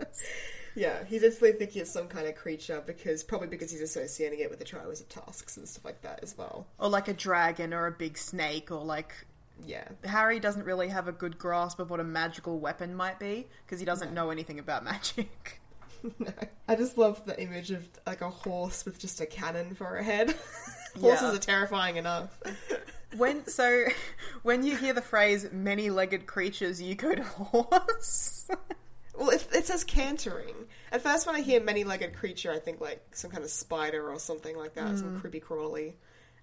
Yeah, he's instantly thinking it's some kind of creature, because he's associating it with the Trials of Tasks and stuff like that as well. Or like a dragon or a big snake or like... Yeah. Harry doesn't really have a good grasp of what a magical weapon might be, because he doesn't know anything about magic. No. I just love the image of, like, a horse with just a cannon for a head. Horses are terrifying enough. When you hear the phrase, many-legged creatures, you go to horse? Well, it says cantering. At first, when I hear many-legged creature, I think, like, some kind of spider or something like that, some creepy-crawly.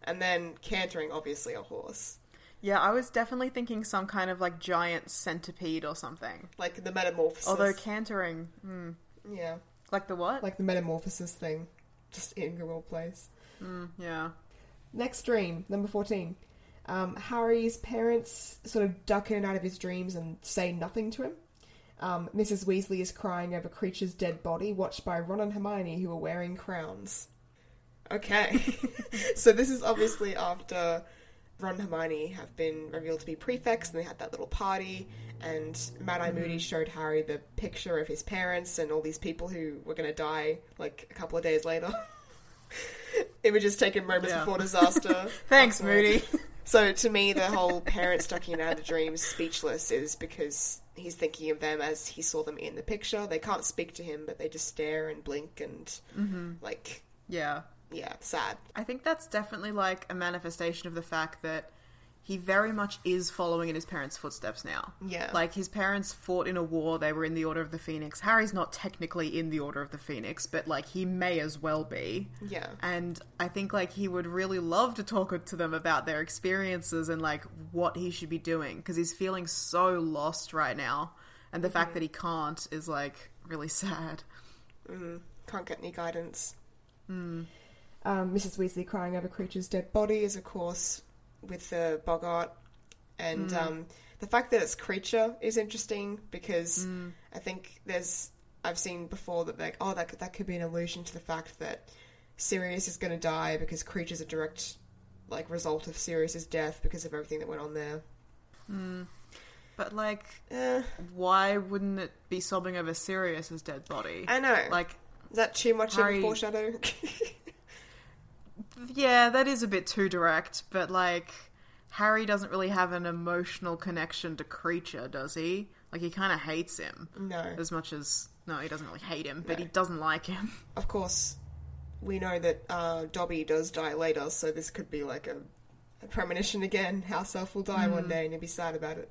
And then cantering, obviously, a horse. Yeah, I was definitely thinking some kind of, like, giant centipede or something. Like the metamorphosis. Although cantering. Yeah. Like the what? Like the metamorphosis thing. Just in Grimmauld Place. Yeah. Next dream, number 14. Harry's parents sort of duck in and out of his dreams and say nothing to him. Mrs. Weasley is crying over Creature's dead body, watched by Ron and Hermione, who are wearing crowns. Okay. So this is obviously after... Ron and Hermione have been revealed to be prefects, and they had that little party, and Mad-Eye Moody showed Harry the picture of his parents and all these people who were going to die, like, a couple of days later. It would just take him moments before disaster. Thanks, Moody. So, to me, the whole parents ducking out of the dreams speechless is because he's thinking of them as he saw them in the picture. They can't speak to him, but they just stare and blink and, like... Yeah, sad. I think that's definitely like a manifestation of the fact that he very much is following in his parents' footsteps now. Yeah. Like, his parents fought in a war, they were in the Order of the Phoenix. Harry's not technically in the Order of the Phoenix, but, like, he may as well be. Yeah. And I think, like, he would really love to talk to them about their experiences and, like, what he should be doing, because he's feeling so lost right now. And the fact that he can't is, like, really sad. Can't get any guidance. Mrs. Weasley crying over Creature's dead body is, of course, with the Bogart. And the fact that it's Creature is interesting, because I think I've seen before that, like, oh, that could be an allusion to the fact that Sirius is going to die because Creature's a direct, like, result of Sirius's death because of everything that went on there. But, like, why wouldn't it be sobbing over Sirius's dead body? I know. Like, is that too much of a foreshadow? Yeah, that is a bit too direct, but, like, Harry doesn't really have an emotional connection to Creature, does he? Like, he kind of hates him. No. As much as... No, he doesn't really hate him, but he doesn't like him. Of course, we know that Dobby does die later, so this could be, like, a premonition again. House Elf will die one day and he'll be sad about it.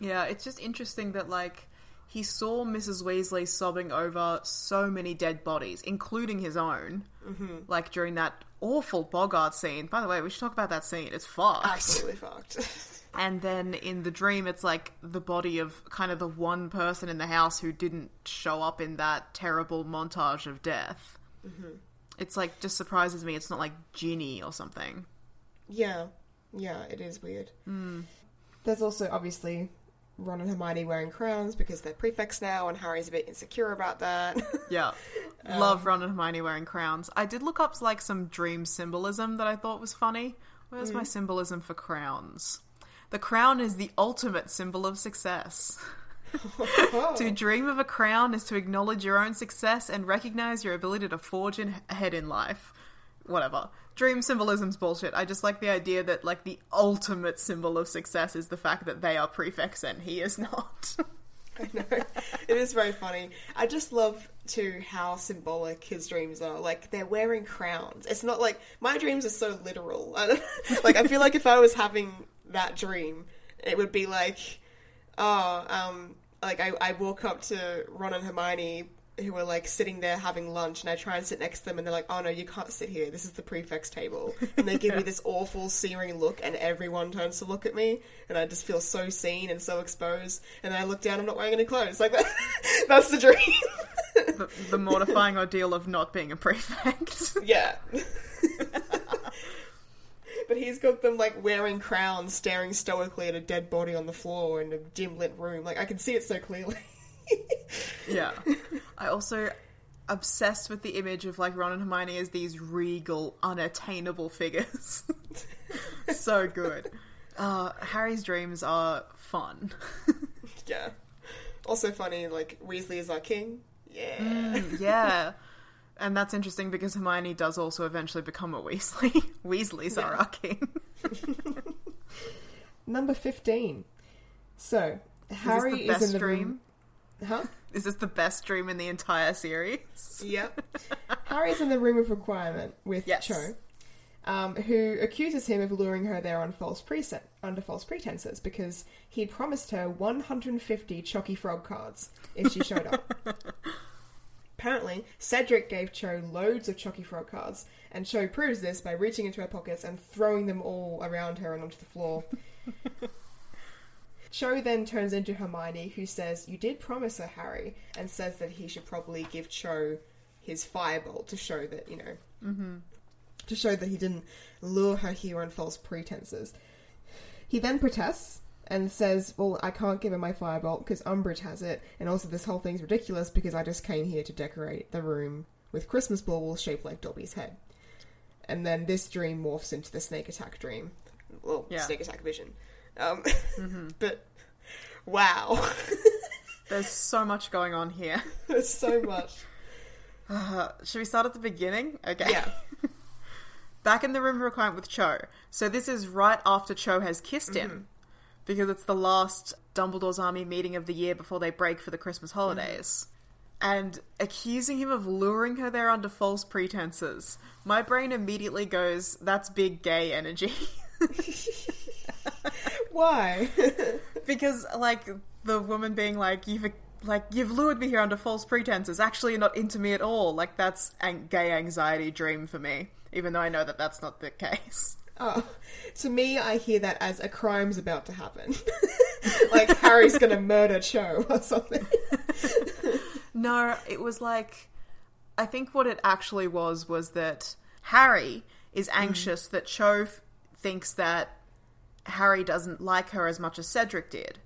Yeah, it's just interesting that, like, he saw Mrs. Weasley sobbing over so many dead bodies, including his own, like, during that awful Bogart scene. By the way, we should talk about that scene. It's fucked. Absolutely fucked. And then in the dream, it's, like, the body of kind of the one person in the house who didn't show up in that terrible montage of death. It's, like, just surprises me. It's not, like, Ginny or something. Yeah. Yeah, it is weird. There's also, obviously... Ron and Hermione wearing crowns because they're prefects now, and Harry's a bit insecure about that. Yeah. Love Ron and Hermione wearing crowns. I did look up, like, some dream symbolism that I thought was funny. Where's my symbolism for crowns? The crown is the ultimate symbol of success. To dream of a crown is to acknowledge your own success and recognize your ability to forge ahead in life. whatever. Dream symbolism's bullshit. I just like the idea that, like, the ultimate symbol of success is the fact that they are prefects and he is not. I know. It is very funny. I just love, too, how symbolic his dreams are. Like, they're wearing crowns. It's not like... My dreams are so literal. I don't, like, I feel like if I was having that dream, it would be like, oh, like, I walk up to Ron and Hermione, who are, like, sitting there having lunch, and I try and sit next to them, and they're like, oh, no, you can't sit here. This is the prefect's table. And they give me this awful, searing look, and everyone turns to look at me, and I just feel so seen and so exposed. And then I look down, I'm not wearing any clothes. Like, that's the dream. The mortifying ordeal of not being a prefect. Yeah. But he's got them, like, wearing crowns, staring stoically at a dead body on the floor in a dim-lit room. Like, I can see it so clearly. Yeah. I also obsessed with the image of, like, Ron and Hermione as these regal, unattainable figures. So good. Harry's dreams are fun. Yeah. Also funny, like, Weasley is our king. Yeah. Yeah. And that's interesting because Hermione does also eventually become a Weasley. Weasleys are our king. Number 15. So, Harry is in the room. Huh? Is this the best dream in the entire series? Yep. Harry's in the room of requirement with Cho, who accuses him of luring her there on false pretenses because he promised her 150 Chocky Frog cards if she showed up. Apparently, Cedric gave Cho loads of Chocky Frog cards, and Cho proves this by reaching into her pockets and throwing them all around her and onto the floor. Cho then turns into Hermione, who says, you did promise her, Harry, and says that he should probably give Cho his Firebolt to show that, you know, to show that he didn't lure her here on false pretenses. He then protests and says, well, I can't give her my Firebolt because Umbridge has it, and also this whole thing's ridiculous because I just came here to decorate the room with Christmas baubles shaped like Dobby's head. And then this dream morphs into the snake attack dream. Well, snake attack vision. But wow. There's so much going on here. There's so much. Should we start at the beginning? Okay. Yeah. Back in the room requirement with Cho. So this is right after Cho has kissed him, because it's the last Dumbledore's Army meeting of the year before they break for the Christmas holidays. And accusing him of luring her there under false pretenses. My brain immediately goes, that's big gay energy. Why? Because, like, the woman being like, you've lured me here under false pretenses. Actually, you're not into me at all. Like, that's a gay anxiety dream for me, even though I know that that's not the case. Oh, to me, I hear that as a crime's about to happen. Like, Harry's gonna murder Cho or something. No, it was like, I think what it actually was that Harry is anxious that Cho thinks that Harry doesn't like her as much as Cedric did,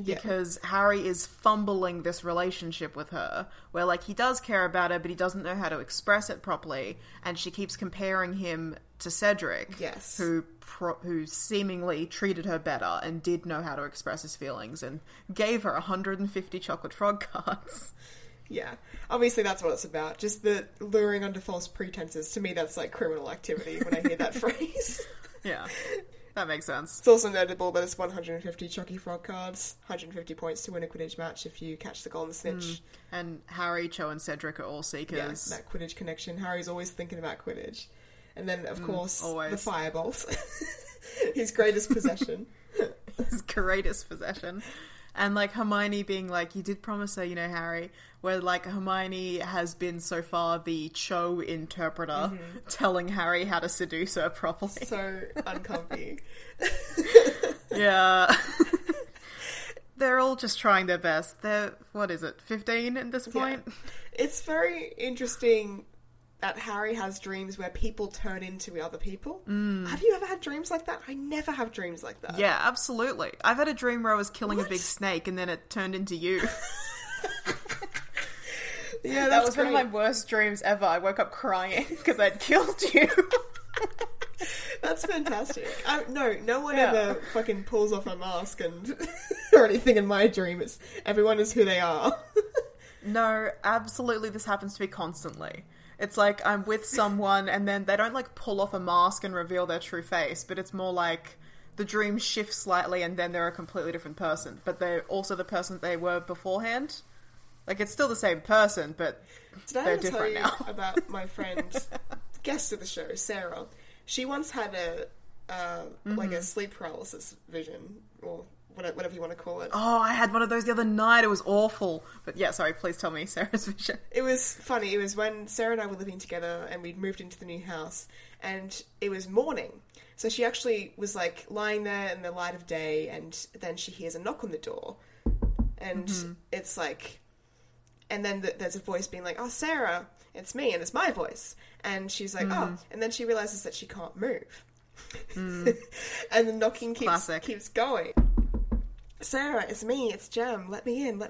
because Harry is fumbling this relationship with her where, like, he does care about her but he doesn't know how to express it properly, and she keeps comparing him to Cedric, who seemingly treated her better and did know how to express his feelings and gave her 150 chocolate frog cards. Yeah, obviously that's what it's about. Just the luring under false pretenses. To me, that's like criminal activity when I hear that phrase. Yeah. That makes sense. It's also notable that it's 150 Chocky Frog cards, 150 points to win a Quidditch match if you catch the golden snitch. And Harry, Cho and Cedric are all seekers. Yeah, that Quidditch connection. Harry's always thinking about Quidditch. And then, of course, always. The Firebolt. His greatest possession. His greatest possession. And, like, Hermione being like, you did promise her, you know, Harry, where, like, Hermione has been so far the Cho interpreter telling Harry how to seduce her properly. So uncomfy. Yeah. They're all just trying their best. They're, what is it, 15 at this point? Yeah. It's very interesting that Harry has dreams where people turn into other people. Have you ever had dreams like that? I never have dreams like that. Yeah, absolutely. I've had a dream where I was killing a big snake and then it turned into you. Yeah, that was one of my worst dreams ever. I woke up crying because I'd killed you. That's fantastic. No one ever fucking pulls off a mask and or anything in my dream. Everyone is who they are. No, absolutely, this happens to me constantly. It's like I'm with someone and then they don't like pull off a mask and reveal their true face, but it's more like the dream shifts slightly and then they're a completely different person, but they're also the person they were beforehand. Like, it's still the same person, but they're different now. Did I ever tell you about my friend, guest of the show, Sarah? She once had a sleep paralysis vision, or whatever you want to call it. Oh, I had one of those the other night. It was awful. But yeah, sorry, please tell me Sarah's vision. It was funny. It was when Sarah and I were living together and we'd moved into the new house, and it was morning. So she actually was, like, lying there in the light of day, and then she hears a knock on the door. And it's like... And then there's a voice being like, oh, Sarah, it's me, and it's my voice. And she's like, oh. And then she realizes that she can't move. And the knocking keeps going. Sarah, it's me, it's Jem, let me in.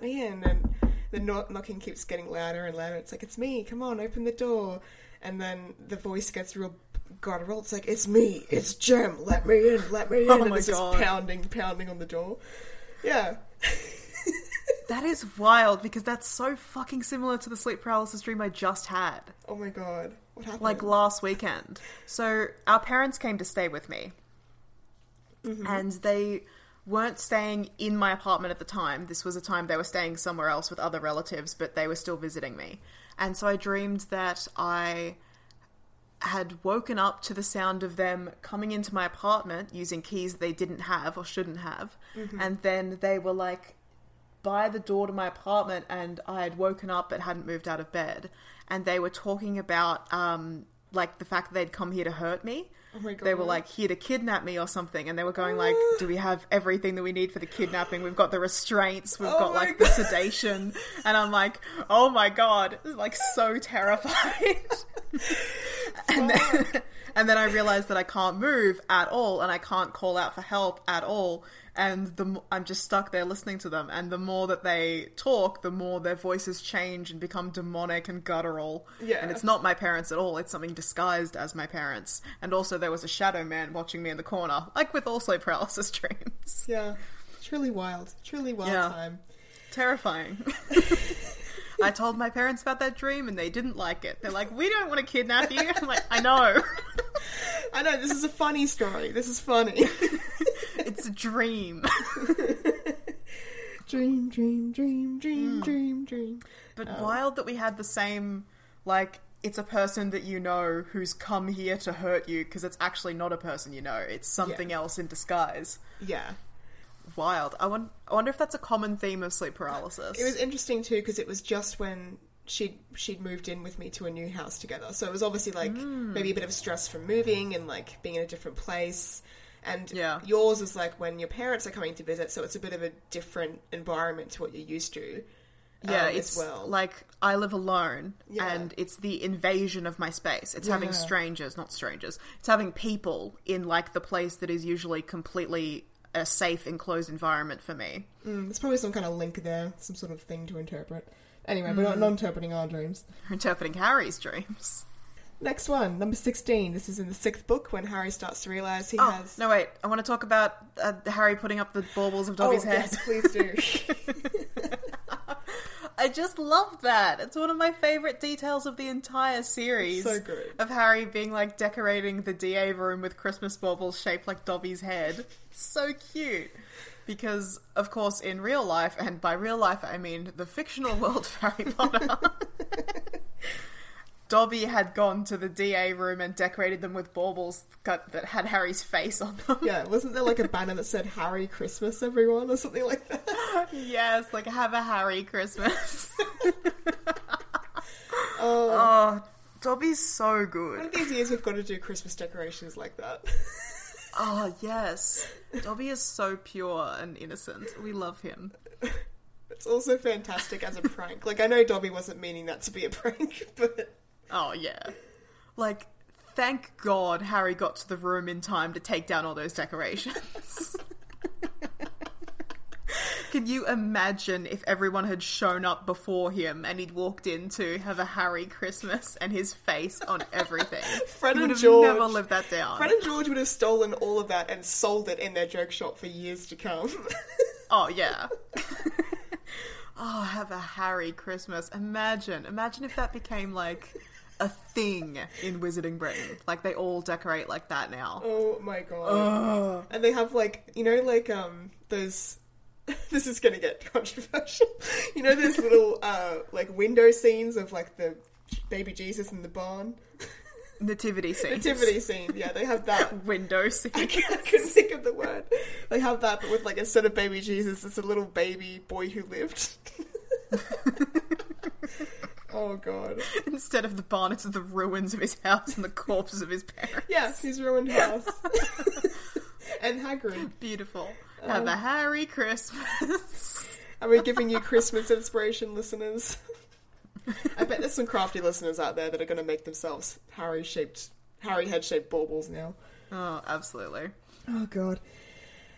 And the knocking keeps getting louder and louder. It's like, it's me, come on, open the door. And then the voice gets real guttural. It's like, it's me, it's Jem, let me in. Oh, and it's just pounding on the door. Yeah. That is wild, because that's so fucking similar to the sleep paralysis dream I just had. Oh my god. What happened? Like, last weekend. So, our parents came to stay with me. Mm-hmm. And they weren't staying in my apartment at the time. This was a time they were staying somewhere else with other relatives, but they were still visiting me. And so I dreamed that I had woken up to the sound of them coming into my apartment using keys they didn't have or shouldn't have. Mm-hmm. And then they were like... by the door to my apartment, and I had woken up but hadn't moved out of bed, and they were talking about like the fact that they'd come here to hurt me. Oh my god. They were like here to kidnap me or something, and they were going like, do we have everything that we need for the kidnapping? We've got the restraints, we've got like the sedation, and I'm like, oh my god, this is like so terrified. and then I realized that I can't move at all, and I can't call out for help at all. And I'm just stuck there listening to them. And the more that they talk, the more their voices change and become demonic and guttural. Yeah. And it's not my parents at all. It's something disguised as my parents. And also there was a shadow man watching me in the corner, like with also paralysis dreams. Yeah. Truly wild. Truly wild time. Terrifying. I told my parents about that dream and they didn't like it. They're like, we don't want to kidnap you. I'm like, I know. I know. This is a funny story. This is funny. It's a dream. dream. But wild that we had the same, like, it's a person that you know who's come here to hurt you, because it's actually not a person you know. It's something else in disguise. Yeah. Wild. I wonder if that's a common theme of sleep paralysis. It was interesting, too, because it was just when she'd moved in with me to a new house together. So it was obviously, like, maybe a bit of stress from moving and, like, being in a different place. And yours is like when your parents are coming to visit, so it's a bit of a different environment to what you're used to. Yeah, it's as well. Like I live alone, and it's the invasion of my space. It's having not strangers. It's having people in like the place that is usually completely a safe, enclosed environment for me. There's probably some kind of link there, some sort of thing to interpret. Anyway, we're not interpreting our dreams. We're interpreting Harry's dreams. Next one, number 16. This is in the 6th book when Harry starts to realise he has... No, wait. I want to talk about Harry putting up the baubles of Dobby's head. Yes, please do. I just love that. It's one of my favourite details of the entire series. It's so good. Of Harry being, like, decorating the DA room with Christmas baubles shaped like Dobby's head. It's so cute. Because, of course, in real life, and by real life I mean the fictional world of Harry Potter... Dobby had gone to the DA room and decorated them with baubles that had Harry's face on them. Yeah, wasn't there like a banner that said Harry Christmas, everyone, or something like that? Yes, like have a Harry Christmas. Oh, Dobby's so good. One of these years we've got to do Christmas decorations like that. Oh, yes. Dobby is so pure and innocent. We love him. It's also fantastic as a prank. Like, I know Dobby wasn't meaning that to be a prank, but... Oh, yeah. Like, thank God Harry got to the room in time to take down all those decorations. Can you imagine if everyone had shown up before him and he'd walked in to have a Harry Christmas and his face on everything? Fred and George never lived that down. Fred and George would have stolen all of that and sold it in their joke shop for years to come. Oh, yeah. oh, have a Harry Christmas. Imagine if that became like a thing in Wizarding Britain. Like they all decorate like that now. Oh my god. Ugh. And they have like, you know, like those. This is going to get controversial. You know those little like window scenes of like the baby Jesus in the barn. Nativity scene. Yeah, they have that. Window scene. I couldn't think of the word. They have that, but with like, instead of baby Jesus, it's a little baby boy who lived. Oh, God. Instead of the barn, it's the ruins of his house and the corpses of his parents. Yes, his ruined house. And Hagrid. Beautiful. Have a Harry Christmas. Are we giving you Christmas inspiration, listeners? I bet there's some crafty listeners out there that are going to make themselves Harry head-shaped baubles now. Oh, absolutely. Oh, God.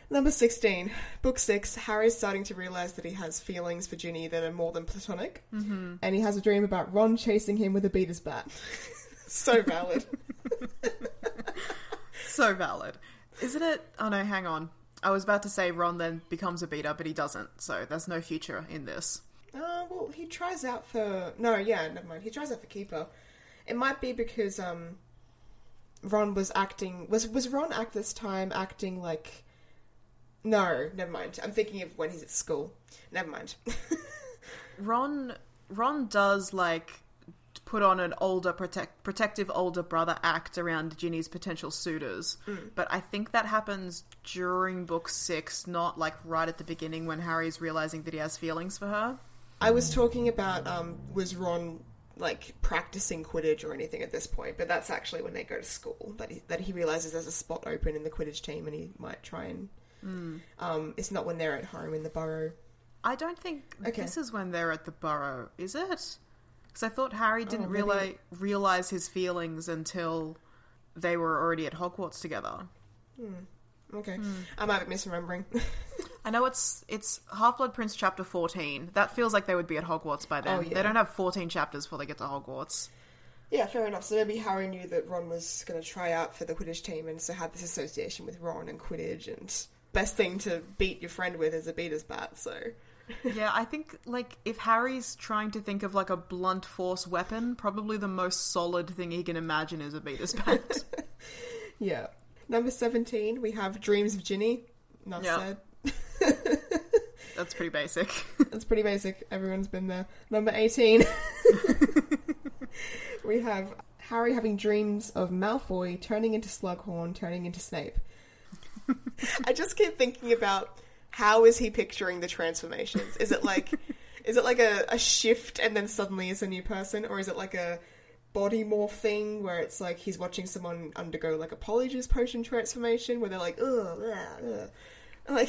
Number 16. Book 6. Harry's starting to realise that he has feelings for Ginny that are more than platonic. Mm-hmm. And he has a dream about Ron chasing him with a beater's bat. So valid. So valid. Isn't it? Oh, no, hang on. I was about to say Ron then becomes a beater, but he doesn't. So there's no future in this. Well, he tries out for... No, yeah, never mind. He tries out for Keeper. It might be because Ron was acting... Was Ron at this time acting like... No, never mind. I'm thinking of when he's at school. Never mind. Ron does, like, put on an older, protective older brother act around Ginny's potential suitors. Mm. But I think that happens during book 6, not, like, right at the beginning when Harry's realising that he has feelings for her. I was talking about, was Ron, like, practicing Quidditch or anything at this point, but that's actually when they go to school, that he realises there's a spot open in the Quidditch team and he might try and... Mm. It's not when they're at home in the Burrow. I don't think this is when they're at the Burrow, is it? Because I thought Harry didn't realise his feelings until they were already at Hogwarts together. Mm. Okay. Mm. I might be misremembering. I know it's Half-Blood Prince chapter 14. That feels like they would be at Hogwarts by then. Oh, yeah. They don't have 14 chapters before they get to Hogwarts. Yeah, fair enough. So maybe Harry knew that Ron was going to try out for the Quidditch team and so had this association with Ron and Quidditch, and best thing to beat your friend with is a beater's bat, so... Yeah, I think, like, if Harry's trying to think of, like, a blunt force weapon, probably the most solid thing he can imagine is a beater's bat. Yeah. Number 17, we have Dreams of Ginny. Enough said. That's pretty basic. That's pretty basic. Everyone's been there. Number 18. We have Harry having dreams of Malfoy turning into Slughorn, turning into Snape. I just keep thinking about how is he picturing the transformations? Is it like a shift and then suddenly is a new person? Or is it like a body morph thing where it's like he's watching someone undergo like a Polyjuice potion transformation where they're like, ugh, ugh, ugh. Like,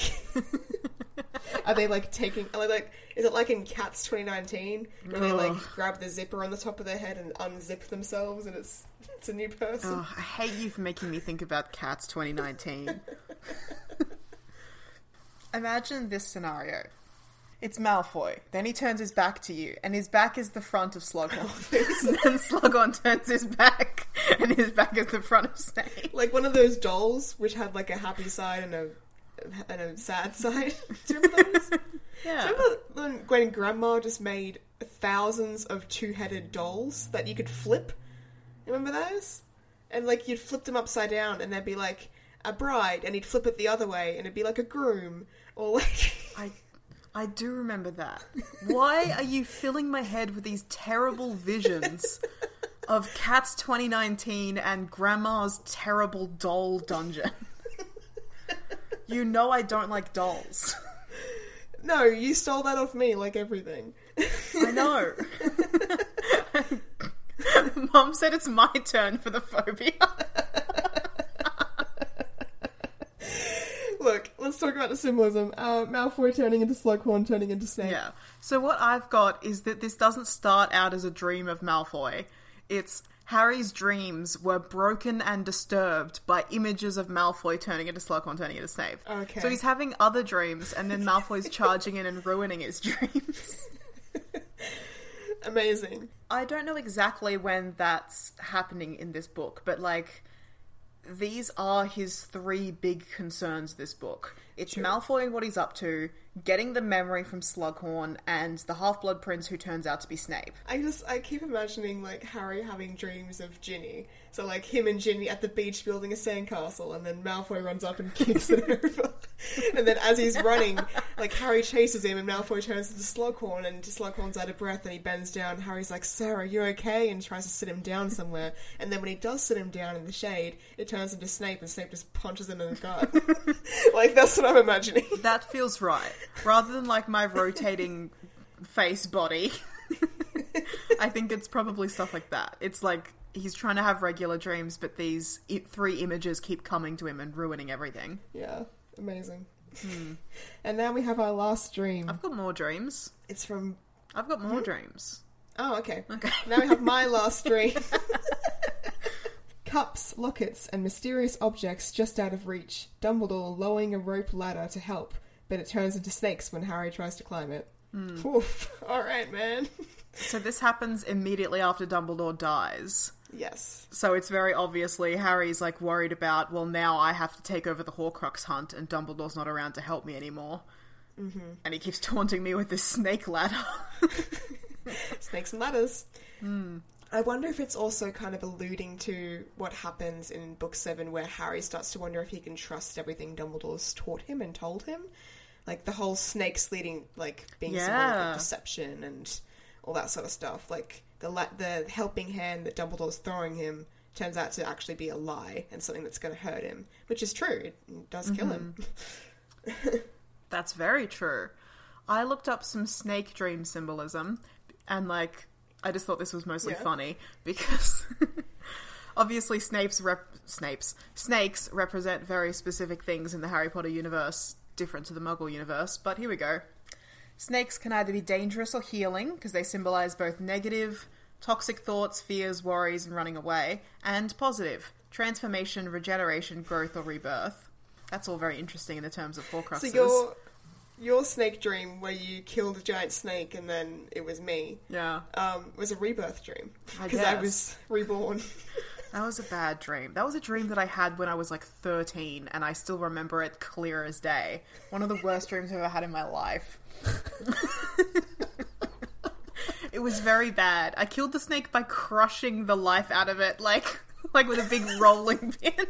are they like taking, are they like, is it like in Cats 2019 where they like grab the zipper on the top of their head and unzip themselves and it's a new person? Oh, I hate you for making me think about Cats 2019. Imagine this scenario. It's Malfoy. Then he turns his back to you, and his back is the front of Slughorn. And then Slughorn turns his back, and his back is the front of Snape. Like one of those dolls, which had like a happy side and a sad side. Do you remember those? Yeah. Do you remember when Grandma just made thousands of two-headed dolls that you could flip? Remember those? And like you'd flip them upside down, and they'd be like a bride, and he'd flip it the other way, and it'd be like a groom, or like... I do remember that. Why are you filling my head with these terrible visions of Cats 2019 and Grandma's terrible doll dungeon? You know I don't like dolls. No, you stole that off me, like everything. I know. Mom said it's my turn for the phobia. Look, let's talk about the symbolism. Malfoy turning into Slughorn, turning into Snape. Yeah. So what I've got is that this doesn't start out as a dream of Malfoy. It's Harry's dreams were broken and disturbed by images of Malfoy turning into Slughorn, turning into Snape. Okay. So he's having other dreams, and then Malfoy's charging in and ruining his dreams. Amazing. I don't know exactly when that's happening in this book, but like... These are his three big concerns this book. It's Malfoy and what he's up to, getting the memory from Slughorn and the Half-Blood Prince who turns out to be Snape. I keep imagining, like, Harry having dreams of Ginny. So, like, him and Ginny at the beach building a sandcastle, and then Malfoy runs up and kicks it over. And then as he's running, like, Harry chases him, and Malfoy turns into Slughorn, and Slughorn's out of breath, and he bends down, and Harry's like, "Sir, are you okay?" and tries to sit him down somewhere. And then when he does sit him down in the shade, it turns into Snape, and Snape just punches him in the gut. Like, that's what I'm imagining. That feels right. Rather than, like, my rotating face body, I think it's probably stuff like that. It's like he's trying to have regular dreams, but these three images keep coming to him and ruining everything. Yeah, amazing. And now we have our last dream. I've got more dreams. It's from... I've got more dreams. Oh, okay. Now we have my last dream. Cups, lockets, and mysterious objects just out of reach. Dumbledore lowering a rope ladder to help, but it turns into snakes when Harry tries to climb it. Oof. All right, man. So this happens immediately after Dumbledore dies. Yes. So it's very obviously Harry's, like, worried about, well, now I have to take over the Horcrux hunt and Dumbledore's not around to help me anymore. Mm-hmm. And he keeps taunting me with this snake ladder. Snakes and ladders. I wonder if it's also kind of alluding to what happens in Book 7 where Harry starts to wonder if he can trust everything Dumbledore's taught him and told him. Like, the whole snakes leading, like, being symbolic of deception and all that sort of stuff. Like, the helping hand that Dumbledore's throwing him turns out to actually be a lie and something that's going to hurt him. Which is true. It does kill him. That's very true. I looked up some snake dream symbolism and, like, I just thought this was mostly funny because obviously snakes represent very specific things in the Harry Potter universe, different to the Muggle universe, but here we go. Snakes can either be dangerous or healing because they symbolize both negative, toxic thoughts, fears, worries, and running away, and positive, transformation, regeneration, growth, or rebirth. That's all very interesting in the terms of Horcruxes. So your snake dream where you killed a giant snake and then it was me was a rebirth dream because I was reborn. That was a bad dream. That was a dream that I had when I was like 13 and I still remember it clear as day. One of the worst dreams I've ever had in my life. It was very bad. I killed the snake by crushing the life out of it like with a big rolling pin.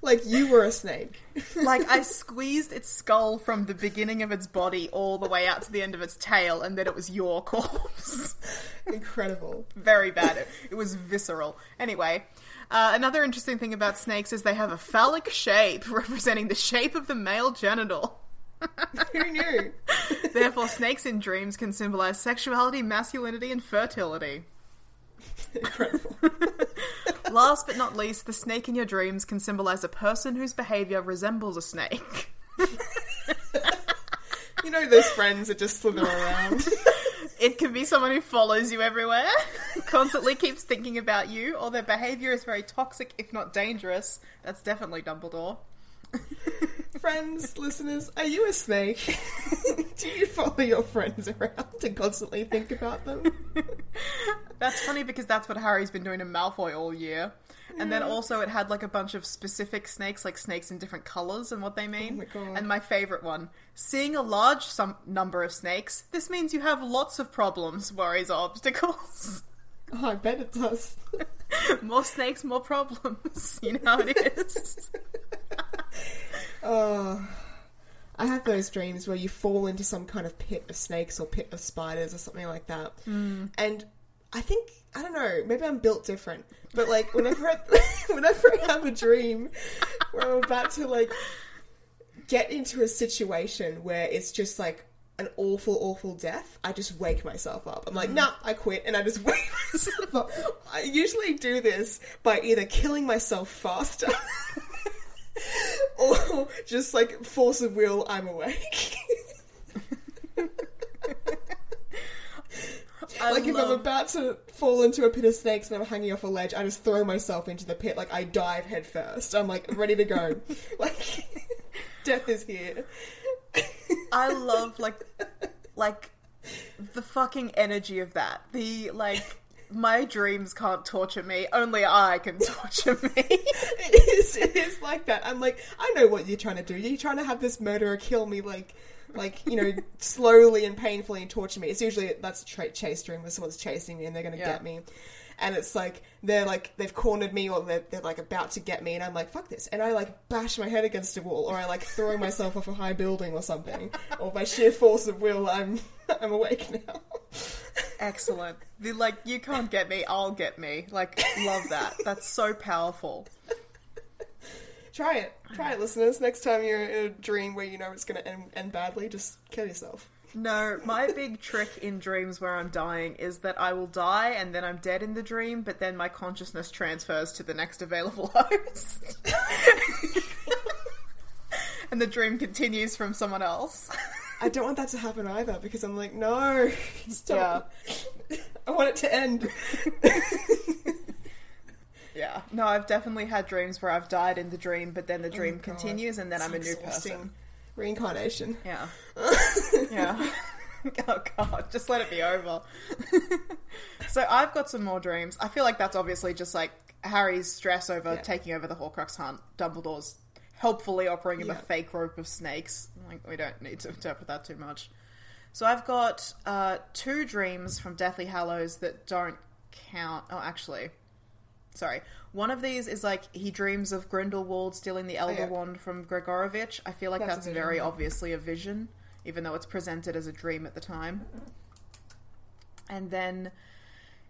Like, you were a snake. Like, I squeezed its skull from the beginning of its body all the way out to the end of its tail, and then it was your corpse. Incredible. Very bad. It was visceral. Anyway, another interesting thing about snakes is they have a phallic shape, representing the shape of the male genital. Who knew? Therefore, snakes in dreams can symbolize sexuality, masculinity, and fertility. Incredible. Last but not least, the snake in your dreams can symbolize a person whose behavior resembles a snake. You know those friends that just slither around. It can be someone who follows you everywhere, constantly keeps thinking about you, or their behavior is very toxic, if not dangerous. That's definitely Dumbledore. Friends, listeners, are you a snake? Do you follow your friends around and constantly think about them? That's funny because that's what Harry's been doing to Malfoy all year. And then also it had like a bunch of specific snakes, like snakes in different colours and what they mean. Oh my God. And my favourite one, seeing a large number of snakes, this means you have lots of problems, worries, or obstacles. Oh, I bet it does. More snakes, more problems. You know how it is. Oh, I have those dreams where you fall into some kind of pit of snakes or pit of spiders or something like that. And I think, I don't know, maybe I'm built different, but like whenever I have a dream where I'm about to like get into a situation where it's just like an awful, awful death, I just wake myself up. I'm like, nah, I quit, and I just wake myself up. I usually do this by either killing myself faster or just like force of will, I'm awake. Like if I'm about to fall into a pit of snakes and I'm hanging off a ledge, I just throw myself into the pit. Like, I dive head first. I'm like ready to go. Like, death is here. I love like the fucking energy of that. The like, my dreams can't torture me. Only I can torture me. It is like that. I'm like, I know what you're trying to do. You're trying to have this murderer kill me, like, like, you know, slowly and painfully and torture me. It's usually, that's a trait chase dream, where someone's chasing me and they're going to get me. And it's like, they're like, they've cornered me, or they're like about to get me, and I'm like, fuck this. And I like bash my head against a wall, or I like throw myself off a high building or something, or by sheer force of will, I'm awake now. Excellent. They're like, you can't get me, I'll get me. Like, love that. That's so powerful. Try it. Try it, listeners. Next time you're in a dream where you know it's going to end badly, just kill yourself. No, my big trick in dreams where I'm dying is that I will die and then I'm dead in the dream, but then my consciousness transfers to the next available host. And the dream continues from someone else. I don't want that to happen either, because I'm like, no, stop. Yeah. I want it to end. Yeah. No, I've definitely had dreams where I've died in the dream, but then the dream continues and then it's I'm a new person. Reincarnation. Yeah. Yeah. Oh god, just let it be over. So I've got some more dreams. I feel like that's obviously just like Harry's stress over taking over the Horcrux hunt. Dumbledore's helpfully offering him a fake rope of snakes. Like, we don't need to interpret that too much. So I've got two dreams from Deathly Hallows that don't count. Oh, actually, sorry. One of these is like he dreams of Grindelwald stealing the Elder Wand from Gregorovich. I feel like that's very obviously a vision, even though it's presented as a dream at the time. And then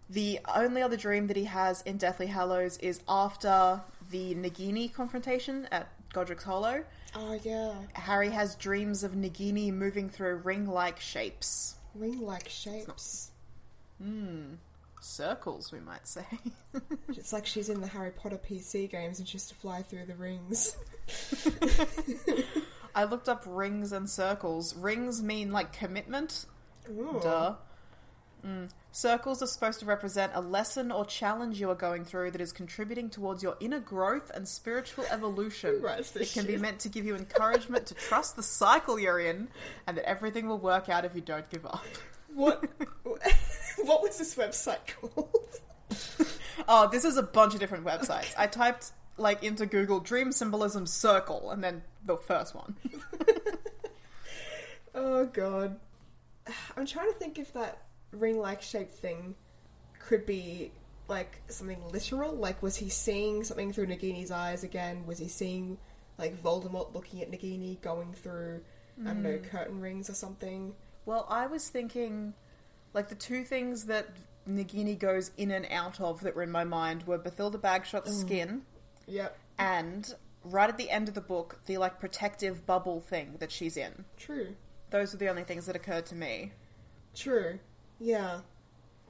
the only other dream that he has in Deathly Hallows is after the Nagini confrontation at Godric's Hollow. Oh, yeah. Harry has dreams of Nagini moving through ring-like shapes. Ring-like shapes? Circles, we might say. It's like she's in the Harry Potter PC games and she has to fly through the rings. I looked up rings and circles. Rings mean like commitment. Ooh. Duh. Circles are supposed to represent a lesson or challenge you are going through that is contributing towards your inner growth and spiritual evolution. It can be meant to give you encouragement to trust the cycle you're in and that everything will work out if you don't give up. What was this website called? Oh, this is a bunch of different websites. Okay. I typed like into Google dream symbolism circle and then the first one. Oh god. I'm trying to think if that ring-like shape thing could be like something literal. Like, was he seeing something through Nagini's eyes again? Was he seeing like Voldemort looking at Nagini going through I don't know, curtain rings or something? Well, I was thinking, like, the two things that Nagini goes in and out of that were in my mind were Bathilda Bagshot's skin. Yep. And right at the end of the book, the, like, protective bubble thing that she's in. True. Those were the only things that occurred to me. True. Yeah.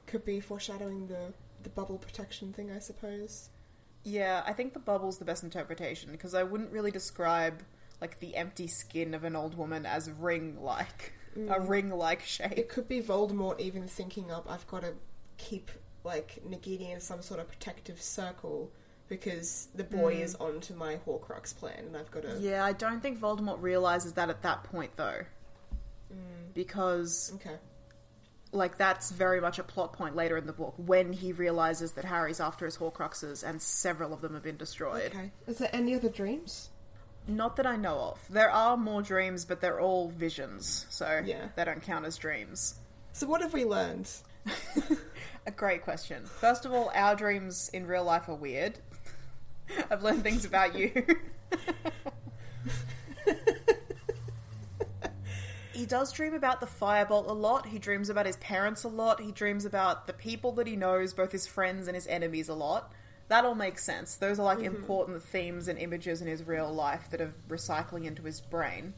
Could be foreshadowing the bubble protection thing, I suppose. Yeah, I think the bubble's the best interpretation, because I wouldn't really describe, like, the empty skin of an old woman as ring-like. A ring-like shape. It could be Voldemort even thinking up, I've got to keep, like, Nagini in some sort of protective circle because the boy is onto my Horcrux plan and I've got to... Yeah, I don't think Voldemort realises that at that point, though. Because... Okay. Like, that's very much a plot point later in the book when he realises that Harry's after his Horcruxes and several of them have been destroyed. Okay. Is there any other dreams? Not that I know of. There are more dreams, but they're all visions, so they don't count as dreams. So what have we learned? A great question. First of all, our dreams in real life are weird. I've learned things about you. He does dream about the Firebolt a lot. He dreams about his parents a lot. He dreams about the people that he knows, both his friends and his enemies, a lot. That all makes sense. Those are, like, important themes and images in his real life that are recycling into his brain.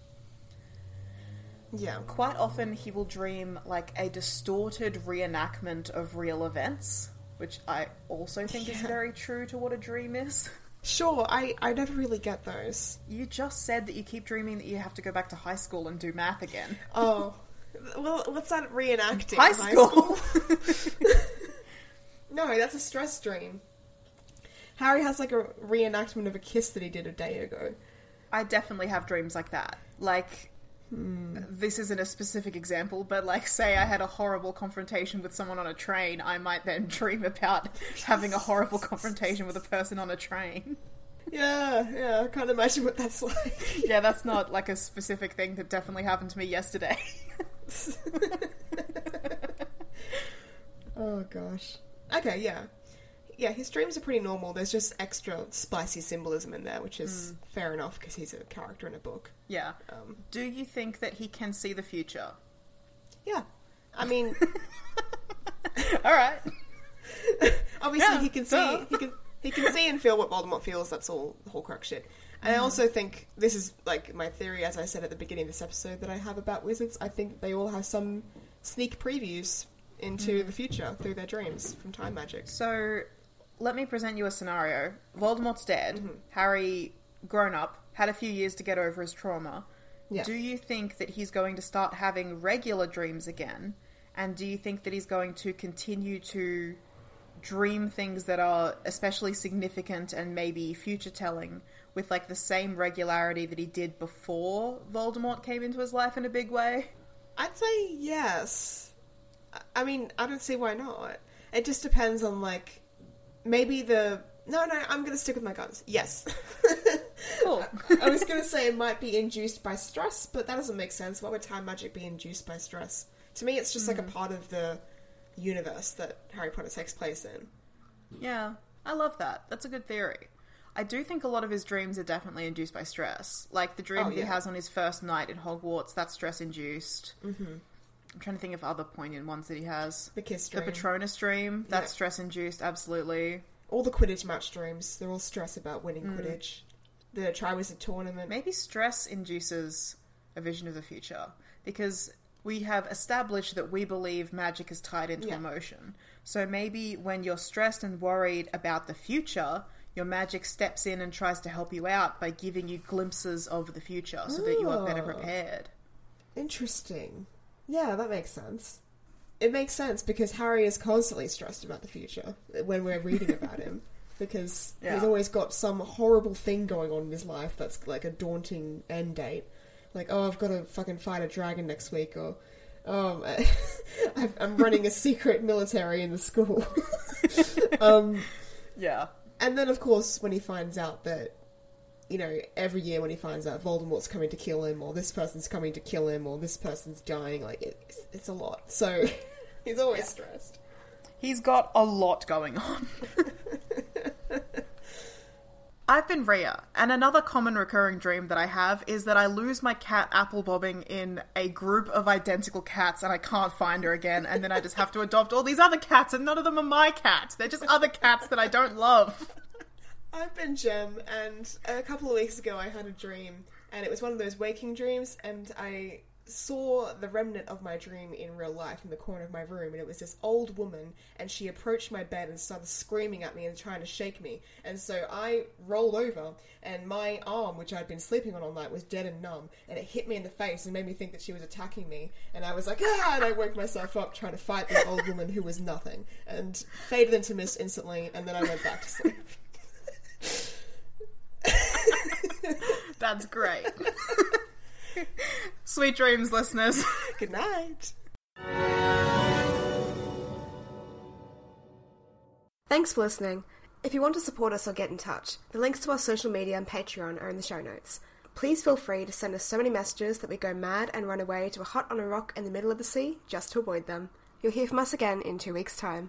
Yeah. Quite often he will dream, like, a distorted reenactment of real events, which I also think is very true to what a dream is. Sure, I never really get those. You just said that you keep dreaming that you have to go back to high school and do math again. Oh. Well, what's that reenacting? High school? No, that's a stress dream. Harry has, like, a reenactment of a kiss that he did a day ago. I definitely have dreams like that. Like, this isn't a specific example, but, like, say I had a horrible confrontation with someone on a train, I might then dream about having a horrible confrontation with a person on a train. Yeah, I can't imagine what that's like. Yeah, that's not like a specific thing that definitely happened to me yesterday. Oh, gosh. Okay, yeah. Yeah, his dreams are pretty normal. There's just extra spicy symbolism in there, which is fair enough because he's a character in a book. Yeah. Do you think that he can see the future? Yeah. I mean... All right. Obviously, yeah, he can see and feel what Voldemort feels. That's all the Horcrux shit. And I also think, this is like my theory, as I said at the beginning of this episode, that I have about wizards. I think they all have some sneak previews into the future through their dreams from time magic. So... let me present you a scenario. Voldemort's dead. Mm-hmm. Harry, grown up, had a few years to get over his trauma. Yeah. Do you think that he's going to start having regular dreams again? And do you think that he's going to continue to dream things that are especially significant and maybe future-telling with, like, the same regularity that he did before Voldemort came into his life in a big way? I'd say yes. I mean, I don't see why not. It just depends on, like... maybe the... No, I'm going to stick with my guns. Yes. Cool. I was going to say it might be induced by stress, but that doesn't make sense. Why would time magic be induced by stress? To me, it's just like a part of the universe that Harry Potter takes place in. Yeah, I love that. That's a good theory. I do think a lot of his dreams are definitely induced by stress. Like the dream he has on his first night in Hogwarts, that's stress-induced. Mm-hmm. I'm trying to think of other poignant ones that he has. The kiss dream. The Patronus dream. That's stress-induced, absolutely. All the Quidditch match dreams. They're all stress about winning Quidditch. The Triwizard Tournament. Maybe stress induces a vision of the future. Because we have established that we believe magic is tied into emotion. So maybe when you're stressed and worried about the future, your magic steps in and tries to help you out by giving you glimpses of the future so that you are better prepared. Interesting. Yeah, that makes sense. It makes sense because Harry is constantly stressed about the future when we're reading about him. Because he's always got some horrible thing going on in his life that's like a daunting end date. Like, oh, I've got to fucking fight a dragon next week, or I'm running a secret military in the school. Yeah. And then, of course, when he finds out that, you know, every year when he finds out Voldemort's coming to kill him, or this person's coming to kill him, or this person's dying, like, it's a lot. So, he's always stressed. He's got a lot going on. I've been Rhea, and another common recurring dream that I have is that I lose my cat apple bobbing in a group of identical cats and I can't find her again, and then I just have to adopt all these other cats, and none of them are my cats. They're just other cats that I don't love. I've been Jem, and a couple of weeks ago I had a dream, and it was one of those waking dreams, and I saw the remnant of my dream in real life in the corner of my room, and it was this old woman, and she approached my bed and started screaming at me and trying to shake me, and so I rolled over, and my arm, which I'd been sleeping on all night, was dead and numb, and it hit me in the face and made me think that she was attacking me, and I was like, ah, and I woke myself up trying to fight this old woman who was nothing, and faded into mist instantly, and then I went back to sleep. That's great. Sweet dreams, listeners. Good night. Thanks for listening. If you want to support us or get in touch, the links to our social media and Patreon are in the show notes. Please feel free to send us so many messages that we go mad and run away to a hut on a rock in the middle of the sea just to avoid them. You'll hear from us again in 2 weeks' time.